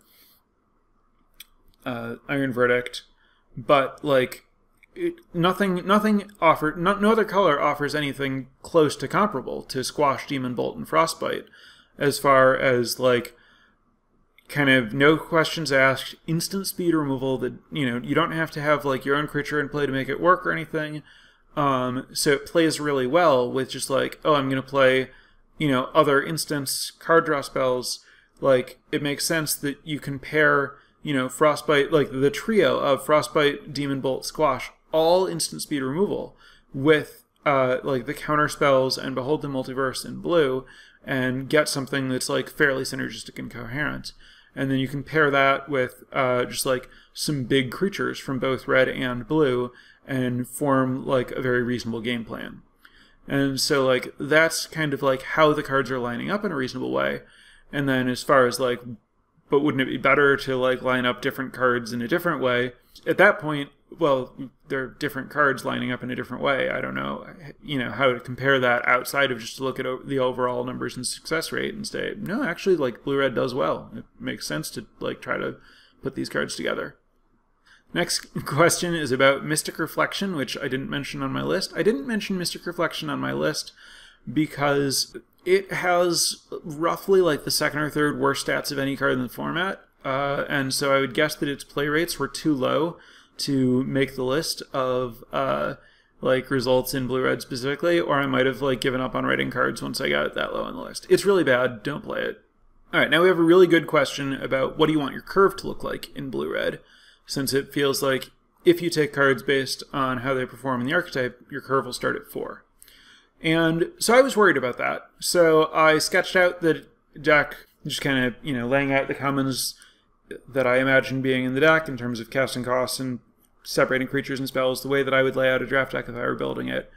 uh, Iron Verdict, but like it, nothing, nothing offered, no, no other color offers anything close to comparable to Squash, Demon Bolt, and Frostbite, as far as like kind of no questions asked, instant speed removal that, you know, you don't have to have, like, your own creature in play to make it work or anything. Um, so it plays really well with just, like, oh, I'm going to play, you know, other instance card draw spells. Like, it makes sense that you can pair, you know, Frostbite, like, the trio of Frostbite, Demon Bolt, Squash, all instant speed removal with uh, like the counter spells and Behold the Multiverse in blue and get something that's like fairly synergistic and coherent. And then you can pair that with uh, just like some big creatures from both red and blue and form like a very reasonable game plan. And so like that's kind of like how the cards are lining up in a reasonable way. And then as far as like, but wouldn't it be better to like line up different cards in a different way? At that point, well, there are different cards lining up in a different way. I don't know, you know, how to compare that outside of just to look at the overall numbers and success rate and say, no, actually, like, blue-red does well. It makes sense to, like, try to put these cards together. Next question is about Mystic Reflection, which I didn't mention on my list. I didn't mention Mystic Reflection on my list because it has roughly, like, the second or third worst stats of any card in the format, uh, and so I would guess that its play rates were too low to make the list of uh, like results in blue-red specifically, or I might have like given up on writing cards once I got it that low on the list. It's really bad. Don't play it. All right, now we have a really good question about what do you want your curve to look like in blue-red, since it feels like if you take cards based on how they perform in the archetype, your curve will start at four. And so I was worried about that. So I sketched out the deck, just kind of, you know, laying out the commons that I imagine being in the deck in terms of casting costs and separating creatures and spells, the way that I would lay out a draft deck if I were building it.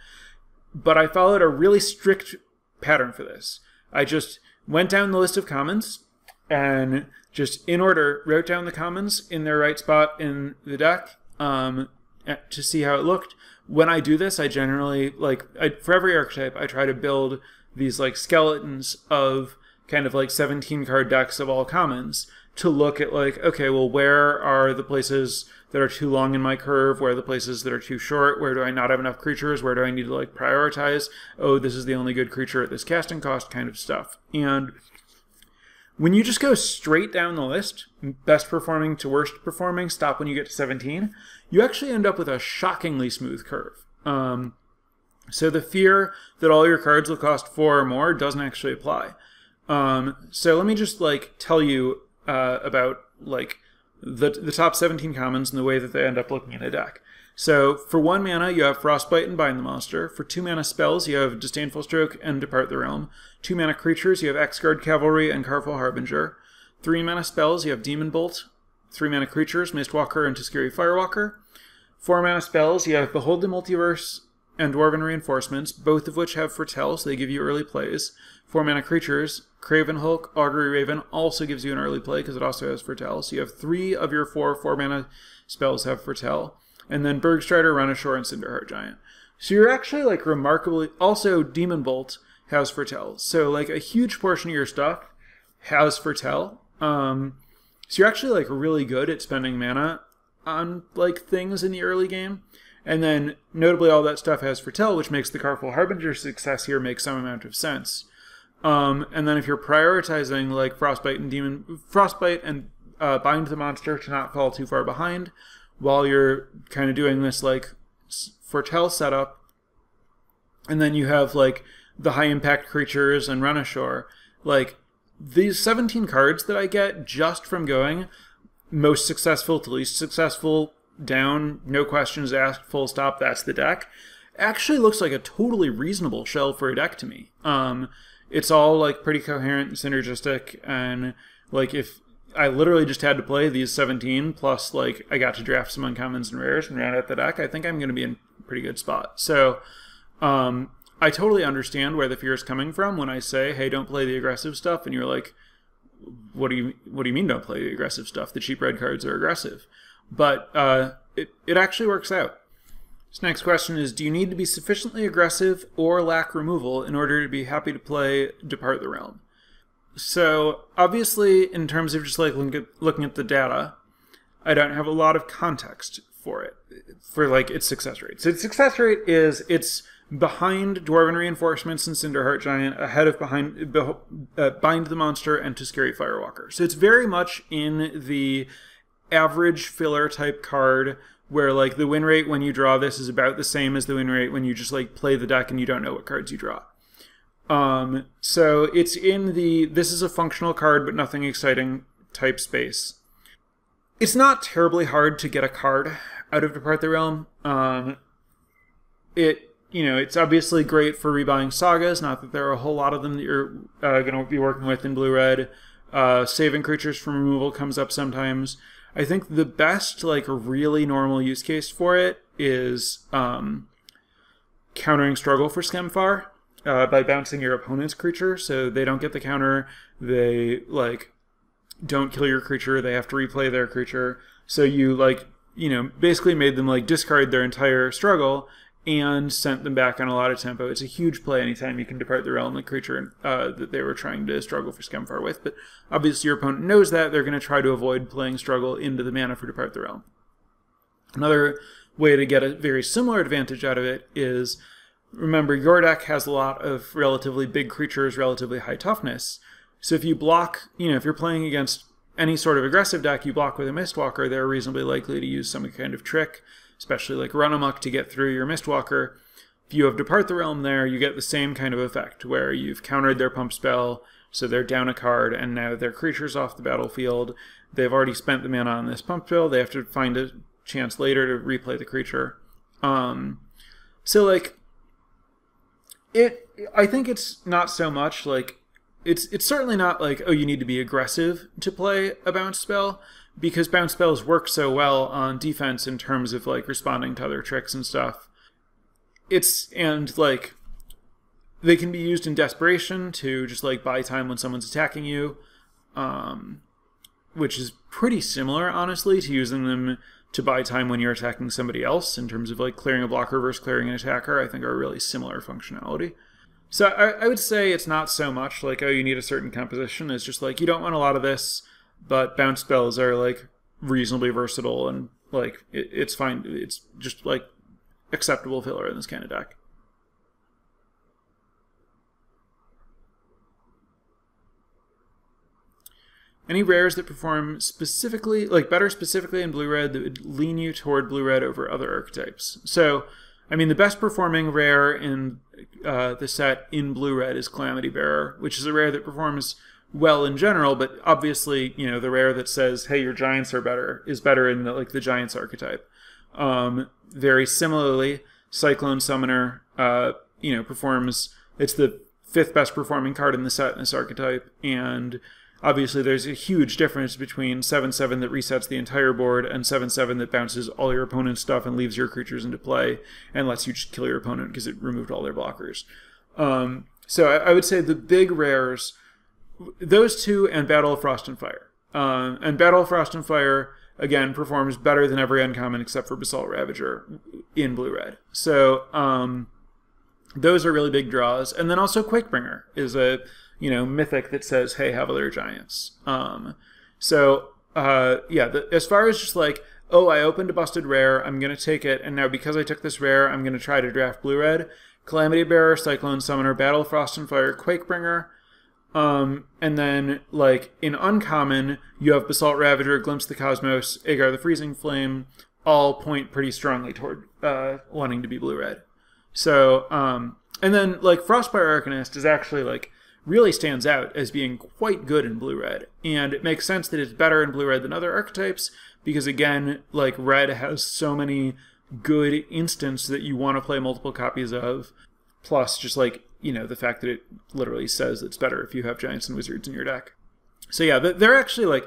But I followed a really strict pattern for this. I just went down the list of commons and just in order wrote down the commons in their right spot in the deck um, to see how it looked. When I do this, I generally, like, I, for every archetype, I try to build these, like, skeletons of kind of like seventeen card decks of all commons to look at like, okay, well, where are the places that are too long in my curve? Where are the places that are too short? Where do I not have enough creatures? Where do I need to like prioritize? Oh, this is the only good creature at this casting cost kind of stuff. And when you just go straight down the list, best performing to worst performing, stop when you get to seventeen, you actually end up with a shockingly smooth curve. Um, so the fear that all your cards will cost four or more doesn't actually apply. Um, so let me just like tell you Uh, about like the, the top seventeen commons and the way that they end up looking in a deck. So for one mana, you have Frostbite and Bind the Monster. For two mana spells, you have Disdainful Stroke and Depart the Realm. Two mana creatures, you have Axgard Cavalry and Careful Harbinger. Three mana spells, you have Demon Bolt. Three mana creatures, Mistwalker and Tuskeri Firewalker. Four mana spells, you have Behold the Multiverse and Dwarven Reinforcements, both of which have Foretell, so they give you early plays. Four mana creatures, Craven Hulk, Augury Raven also gives you an early play because it also has Foretell. So you have three of your four four mana spells have Foretell. And then Bergstrider, Run Ashore, and Cinderheart Giant. So you're actually like remarkably, also Demon Bolt has Foretell. So like a huge portion of your stuff has Foretell. Um, so you're actually like really good at spending mana on like things in the early game. And then notably all that stuff has Foretell, which makes the Careful Harbinger success here make some amount of sense. Um, and then if you're prioritizing like Frostbite and Demon Frostbite and uh, Bind the Monster to not fall too far behind, while you're kind of doing this like Foretell setup, and then you have like the high impact creatures and Run Ashore, like these seventeen cards that I get just from going most successful to least successful down, no questions asked, full stop, that's the deck, actually looks like a totally reasonable shell for a deck to me. Um, It's all like pretty coherent and synergistic, and like if I literally just had to play these seventeen plus like I got to draft some uncommons and rares and round out the deck, I think I'm going to be in a pretty good spot. So um, I totally understand where the fear is coming from when I say, hey, don't play the aggressive stuff, and you're like, what do you what do you mean don't play the aggressive stuff? The cheap red cards are aggressive, but uh, it it actually works out. This next question is, do you need to be sufficiently aggressive or lack removal in order to be happy to play Depart the Realm? So, obviously, in terms of just like looking at the data, I don't have a lot of context for it, for like its success rate. So its success rate is, it's behind Dwarven Reinforcements and Cinderheart Giant, ahead of behind uh, Bind the Monster and Tuskeri Firewalker. So it's very much in the average filler type card, where like the win rate when you draw this is about the same as the win rate when you just like play the deck and you don't know what cards you draw. Um, so it's in the, this is a functional card but nothing exciting type space. It's not terribly hard to get a card out of Depart the Realm. Um, it you know, it's obviously great for rebuying sagas. Not that there are a whole lot of them that you're uh, going to be working with in blue-red. Uh, saving creatures from removal comes up sometimes. I think the best, like, really normal use case for it is um, countering Struggle for Skemphar uh, by bouncing your opponent's creature. So they don't get the counter. They, like, don't kill your creature. They have to replay their creature. So you, like, you know, basically made them, like, discard their entire Struggle and sent them back on a lot of tempo. It's a huge play anytime you can depart the realm, the creature uh, that they were trying to struggle for Skemphar with. But obviously your opponent knows that. They're going to try to avoid playing Struggle into the mana for Depart the Realm. Another way to get a very similar advantage out of it is, remember, your deck has a lot of relatively big creatures, relatively high toughness. So if you block, you know, if you're playing against any sort of aggressive deck, you block with a Mistwalker, they're reasonably likely to use some kind of trick, especially like Run Amok to get through your Mistwalker. If you have Depart the Realm there, you get the same kind of effect, where you've countered their pump spell, so they're down a card, and now their creature's off the battlefield. They've already spent the mana on this pump spell. They have to find a chance later to replay the creature. Um, so, like, it. I think it's not so much, like, it's, it's certainly not like, oh, you need to be aggressive to play a bounce spell, because bounce spells work so well on defense in terms of, like, responding to other tricks and stuff. It's, and, like, they can be used in desperation to just, like, buy time when someone's attacking you, um, which is pretty similar, honestly, to using them to buy time when you're attacking somebody else in terms of, like, clearing a blocker versus clearing an attacker. I think are really similar functionality. So I, I would say it's not so much, like, oh, you need a certain composition. It's just, like, you don't want a lot of this, but bounce spells are, like, reasonably versatile, and, like, it, it's fine. It's just, like, acceptable filler in this kind of deck. Any rares that perform specifically, like, better specifically in blue-red that would lean you toward blue-red over other archetypes? So, I mean, the best performing rare in uh, the set in blue-red is Calamity Bearer, which is a rare that performs well in general, but obviously, you know, the rare that says, hey, your giants are better, is better in the, like, the giants archetype. Um, very similarly, Cyclone Summoner, uh, you know, performs, it's the fifth best performing card in the set in this archetype, and obviously there's a huge difference between seven seven that resets the entire board and seven seven that bounces all your opponent's stuff and leaves your creatures into play and lets you just kill your opponent because it removed all their blockers. Um, so I, I would say the big rares, those two and Battle of Frost and Fire. Um, and Battle of Frost and Fire, again, performs better than every uncommon except for Basalt Ravager in blue-red. So um, those are really big draws. And then also Quakebringer is a, you know, mythic that says, hey, have other giants. Um, so, uh, yeah, the, as far as just like, oh, I opened a busted rare, I'm going to take it, and now because I took this rare, I'm going to try to draft blue-red. Calamity Bearer, Cyclone Summoner, Battle of Frost and Fire, Quakebringer. Um, and then, like, in uncommon, you have Basalt Ravager, Glimpse the Cosmos, Aegar the Freezing Flame, all point pretty strongly toward uh, wanting to be blue-red. So, um, and then, like, Frostbite Arcanist is actually, like, really stands out as being quite good in blue-red. And it makes sense that it's better in blue-red than other archetypes, because, again, like, red has so many good instants that you want to play multiple copies of, plus just, like, you know, the fact that it literally says it's better if you have giants and wizards in your deck. So yeah, they're actually, like,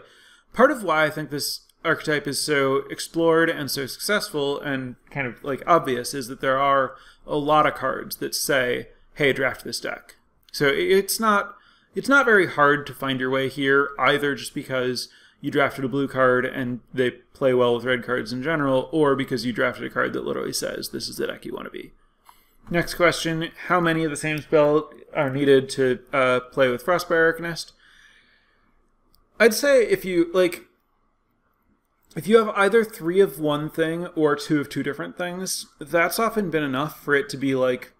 part of why I think this archetype is so explored and so successful and kind of, like, obvious is that there are a lot of cards that say, hey, draft this deck. So it's not, it's not very hard to find your way here, either just because you drafted a blue card and they play well with red cards in general, or because you drafted a card that literally says this is the deck you want to be. Next question, how many of the same spell are needed to uh, play with Frostbite Arcanist? I'd say if you, like, if you have either three of one thing or two of two different things, that's often been enough for it to be, like,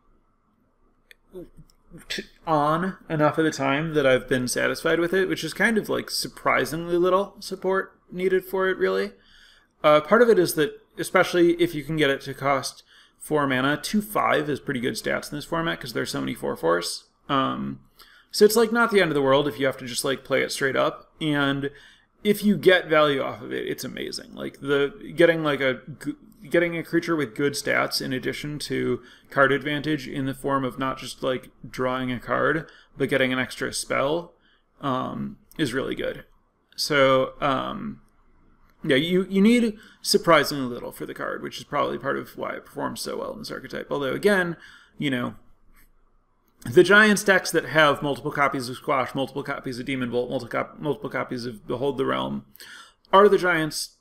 on enough of the time that I've been satisfied with it, which is kind of, like, surprisingly little support needed for it, really. Uh, part of it is that, especially if you can get it to cost four mana, two five is pretty good stats in this format because there's so many four fours. Um, so it's, like, not the end of the world if you have to just, like, play it straight up. And if you get value off of it, it's amazing. Like the getting like a getting a creature with good stats in addition to card advantage in the form of not just like drawing a card, but getting an extra spell um, is really good. So um, yeah, you you need surprisingly little for the card, which is probably part of why it performs so well in this archetype. Although again, you know. The Giants decks that have multiple copies of Squash, multiple copies of Demon Bolt, multiple, cop multiple copies of Behold the Realm, are the Giants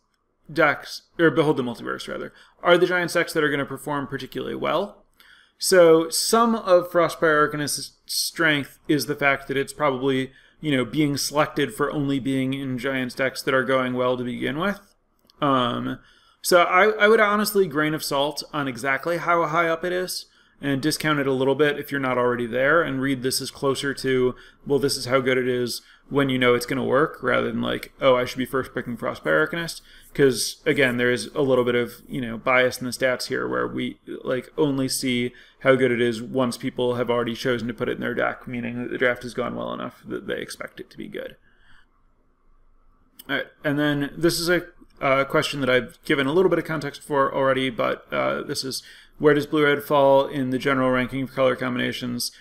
decks, or Behold the Multiverse rather, are the Giants decks that are going to perform particularly well. So some of Frostbite Arcanist's strength is the fact that it's probably, you know, being selected for only being in Giants decks that are going well to begin with. Um, so I, I would honestly grain of salt on exactly how high up it is. And discount it a little bit if you're not already there, and read this as closer to, well, this is how good it is when you know it's going to work, rather than like, oh, I should be first picking Frostbite Arcanist. Because, again, there is a little bit of, you know, bias in the stats here where we, like, only see how good it is once people have already chosen to put it in their deck, meaning that the draft has gone well enough that they expect it to be good. All right, and then this is a uh, question that I've given a little bit of context for already, but uh, this is... Where does blue-red fall in the general ranking of color combinations?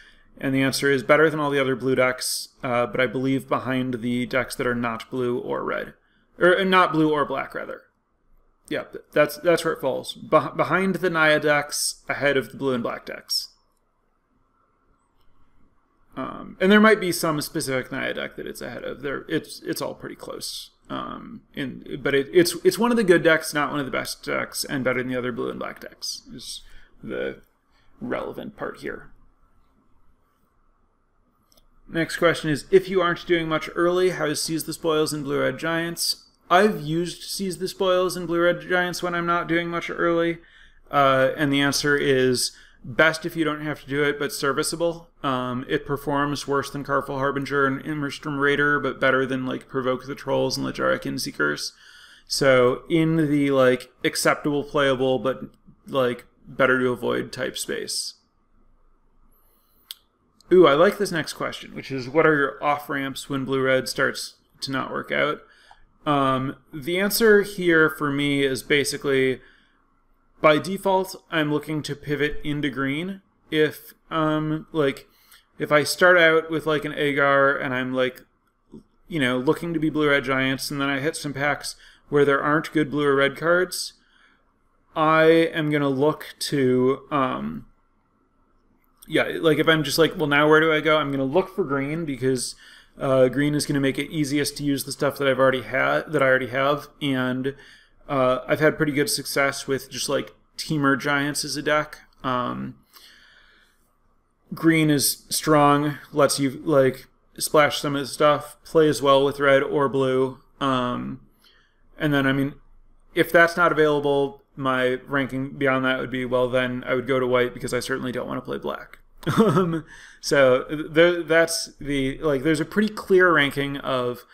And the answer is better than all the other blue decks, uh, but I believe behind the decks that are not blue or red. Or not blue or black, rather. Yeah, that's that's where it falls. Be behind the Naya decks, ahead of the blue and black decks. Um, and there might be some specific Naya deck that it's ahead of. There, it's it's all pretty close. Um, in, but it, it's it's one of the good decks, not one of the best decks, and better than the other blue and black decks is the relevant part here. Next question is, if you aren't doing much early, how is Seize the Spoils and Blue-Red Giants? I've used Seize the Spoils and Blue-Red Giants when I'm not doing much early, uh, and the answer is best if you don't have to do it, but serviceable. Um, it performs worse than Careful Harbinger and Immerstrom Raider, but better than like Provoke the Trolls and Litjara Kinseekers. So in the like acceptable playable, but like better to avoid type space. Ooh, I like this next question, which is what are your off ramps when blue red starts to not work out? Um, the answer here for me is basically. By default, I'm looking to pivot into green. If um like if I start out with like an Aegar and I'm like you know looking to be blue red giants, and then I hit some packs where there aren't good blue or red cards, I am gonna look to um yeah like if I'm just like well now where do I go? I'm gonna look for green because uh, green is gonna make it easiest to use the stuff that I've already had that I already have and. Uh, I've had pretty good success with just like Teamer Giants as a deck. Um, green is strong, lets you like splash some of the stuff, plays well with red or blue. Um, and then, I mean, if that's not available, my ranking beyond that would be, well, then I would go to white because I certainly don't want to play black. so there, that's the, like, there's a pretty clear ranking of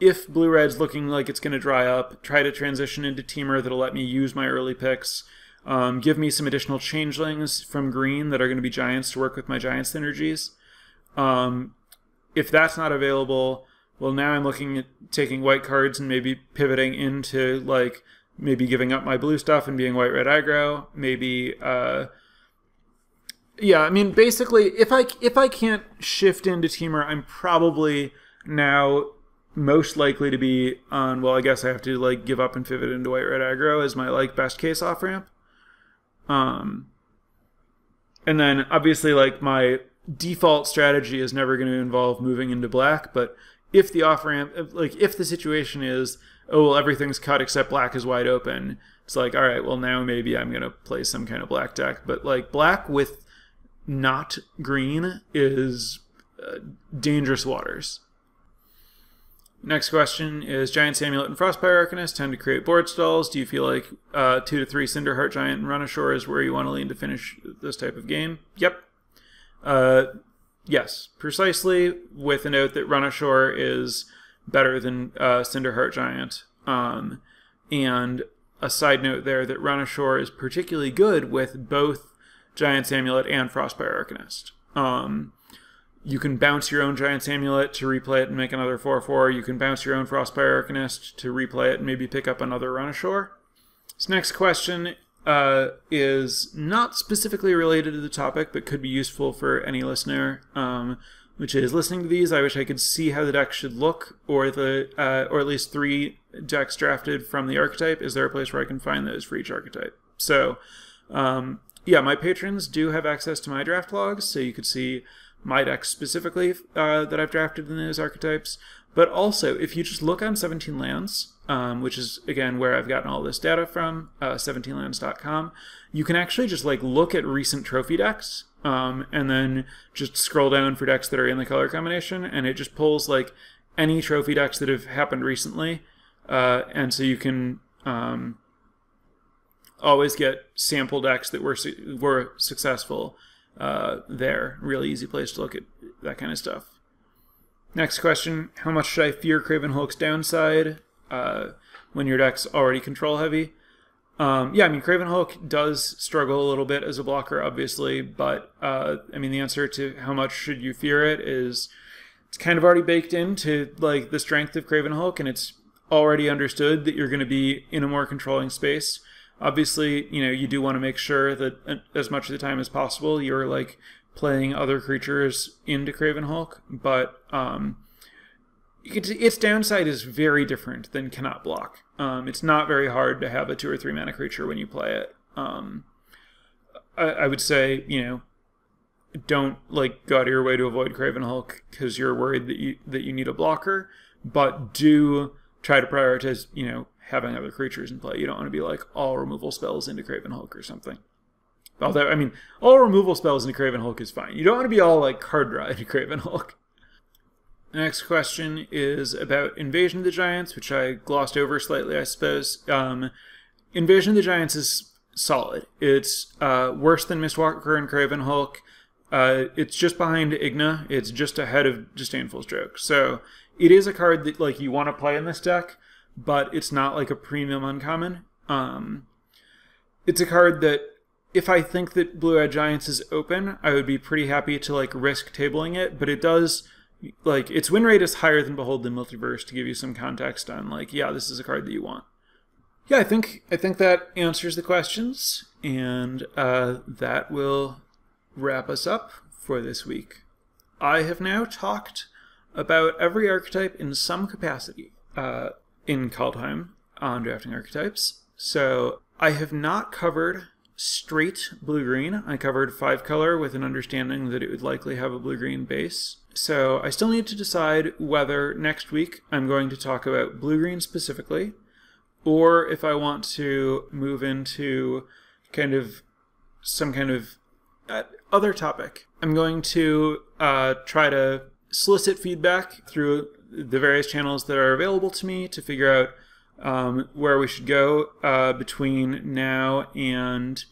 if blue-red's looking like it's going to dry up, try to transition into Teamer that'll let me use my early picks. Um, give me some additional changelings from green that are going to be giants to work with my giant synergies. Um, if that's not available, well, now I'm looking at taking white cards and maybe pivoting into, like, maybe giving up my blue stuff and being white-red aggro. Maybe, uh... yeah, I mean, basically, if I, if I can't shift into Teamer, I'm probably now... most likely to be on, well, I guess I have to, like, give up and pivot into white-red aggro as my, like, best-case off-ramp. Um, and then, obviously, like, my default strategy is never going to involve moving into black, but if the off-ramp, like, if the situation is, oh, well, everything's cut except black is wide open, it's like, all right, well, now maybe I'm going to play some kind of black deck, but, like, black with not green is uh, dangerous waters. Next question is, Giant's Amulet and Frostbite Arcanist tend to create board stalls. Do you feel like uh, two to three Cinderheart Giant and Run Ashore is where you want to lean to finish this type of game? Yep. Uh, yes, precisely, with a note that Run Ashore is better than uh, Cinderheart Giant. Um, and a side note there that Run Ashore is particularly good with both Giant's Amulet and Frostbite Arcanist. Um, You can bounce your own Giant's Amulet to replay it and make another four four. You can bounce your own Frostbite Arcanist to replay it and maybe pick up another Run Ashore. This next question uh, is not specifically related to the topic, but could be useful for any listener, um, which is, listening to these, I wish I could see how the deck should look, or the uh, or at least three decks drafted from the archetype. Is there a place where I can find those for each archetype? So, um, yeah, my patrons do have access to my draft logs, so you could see my decks specifically uh, that I've drafted in those archetypes. But also, if you just look on seventeen lands, um, which is, again, where I've gotten all this data from, uh, seventeen lands dot com, you can actually just like look at recent trophy decks, um, and then just scroll down for decks that are in the color combination, and it just pulls like any trophy decks that have happened recently. Uh, and so you can um, always get sample decks that were, su were successful uh, there. Really easy place to look at that kind of stuff. Next question, how much should I fear Craven Hulk's downside uh, when your deck's already control heavy? Um, yeah, I mean, Craven Hulk does struggle a little bit as a blocker, obviously, but uh, I mean, the answer to how much should you fear it is, it's kind of already baked into like the strength of Craven Hulk, and it's already understood that you're going to be in a more controlling space. Obviously, you know, you do want to make sure that as much of the time as possible you're like playing other creatures into Craven Hulk, but um, its downside is very different than cannot block. Um, it's not very hard to have a two or three mana creature when you play it. Um, I, I would say, you know, don't like go out of your way to avoid Craven Hulk because you're worried that you that you need a blocker, but do try to prioritize, you know, having other creatures in play. You don't want to be like all removal spells into Craven Hulk or something. Although, I mean, all removal spells into Craven Hulk is fine. You don't want to be all, like, card draw into Craven Hulk. The next question is about Invasion of the Giants, which I glossed over slightly, I suppose. Um, Invasion of the Giants is solid. It's uh, worse than Mistwalker and Craven Hulk. Uh, it's just behind Igna. It's just ahead of Disdainful Stroke. So it is a card that, like, you want to play in this deck, but it's not, like, a premium uncommon. Um, it's a card that, if I think that Blue-Eyed Giants is open, I would be pretty happy to like risk tabling it, but it does, like, its win rate is higher than Behold the Multiverse, to give you some context on like, yeah, this is a card that you want. Yeah, I think I think that answers the questions, and uh, that will wrap us up for this week. I have now talked about every archetype in some capacity uh, in Kaldheim on drafting archetypes, so I have not covered straight blue-green. I covered five color with an understanding that it would likely have a blue-green base. So I still need to decide whether next week I'm going to talk about blue-green specifically, or if I want to move into kind of some kind of other topic. I'm going to uh, try to solicit feedback through the various channels that are available to me to figure out Um, where we should go uh, between now and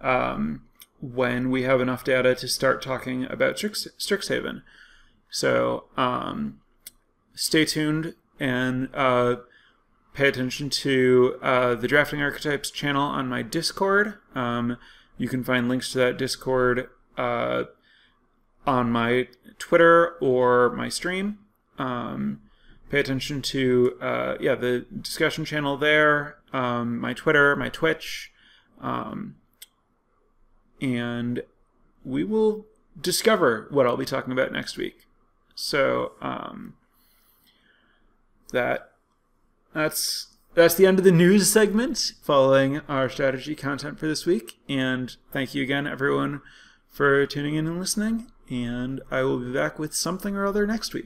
um, when we have enough data to start talking about Strix Strixhaven. So um, stay tuned and uh, pay attention to uh, the Drafting Archetypes channel on my Discord. Um, you can find links to that Discord uh, on my Twitter or my stream. Um, Pay attention to, uh, yeah, the discussion channel there, um, my Twitter, my Twitch, um, and we will discover what I'll be talking about next week. So um, that that's that's the end of the news segment following our strategy content for this week. And thank you again, everyone, for tuning in and listening. And I will be back with something or other next week.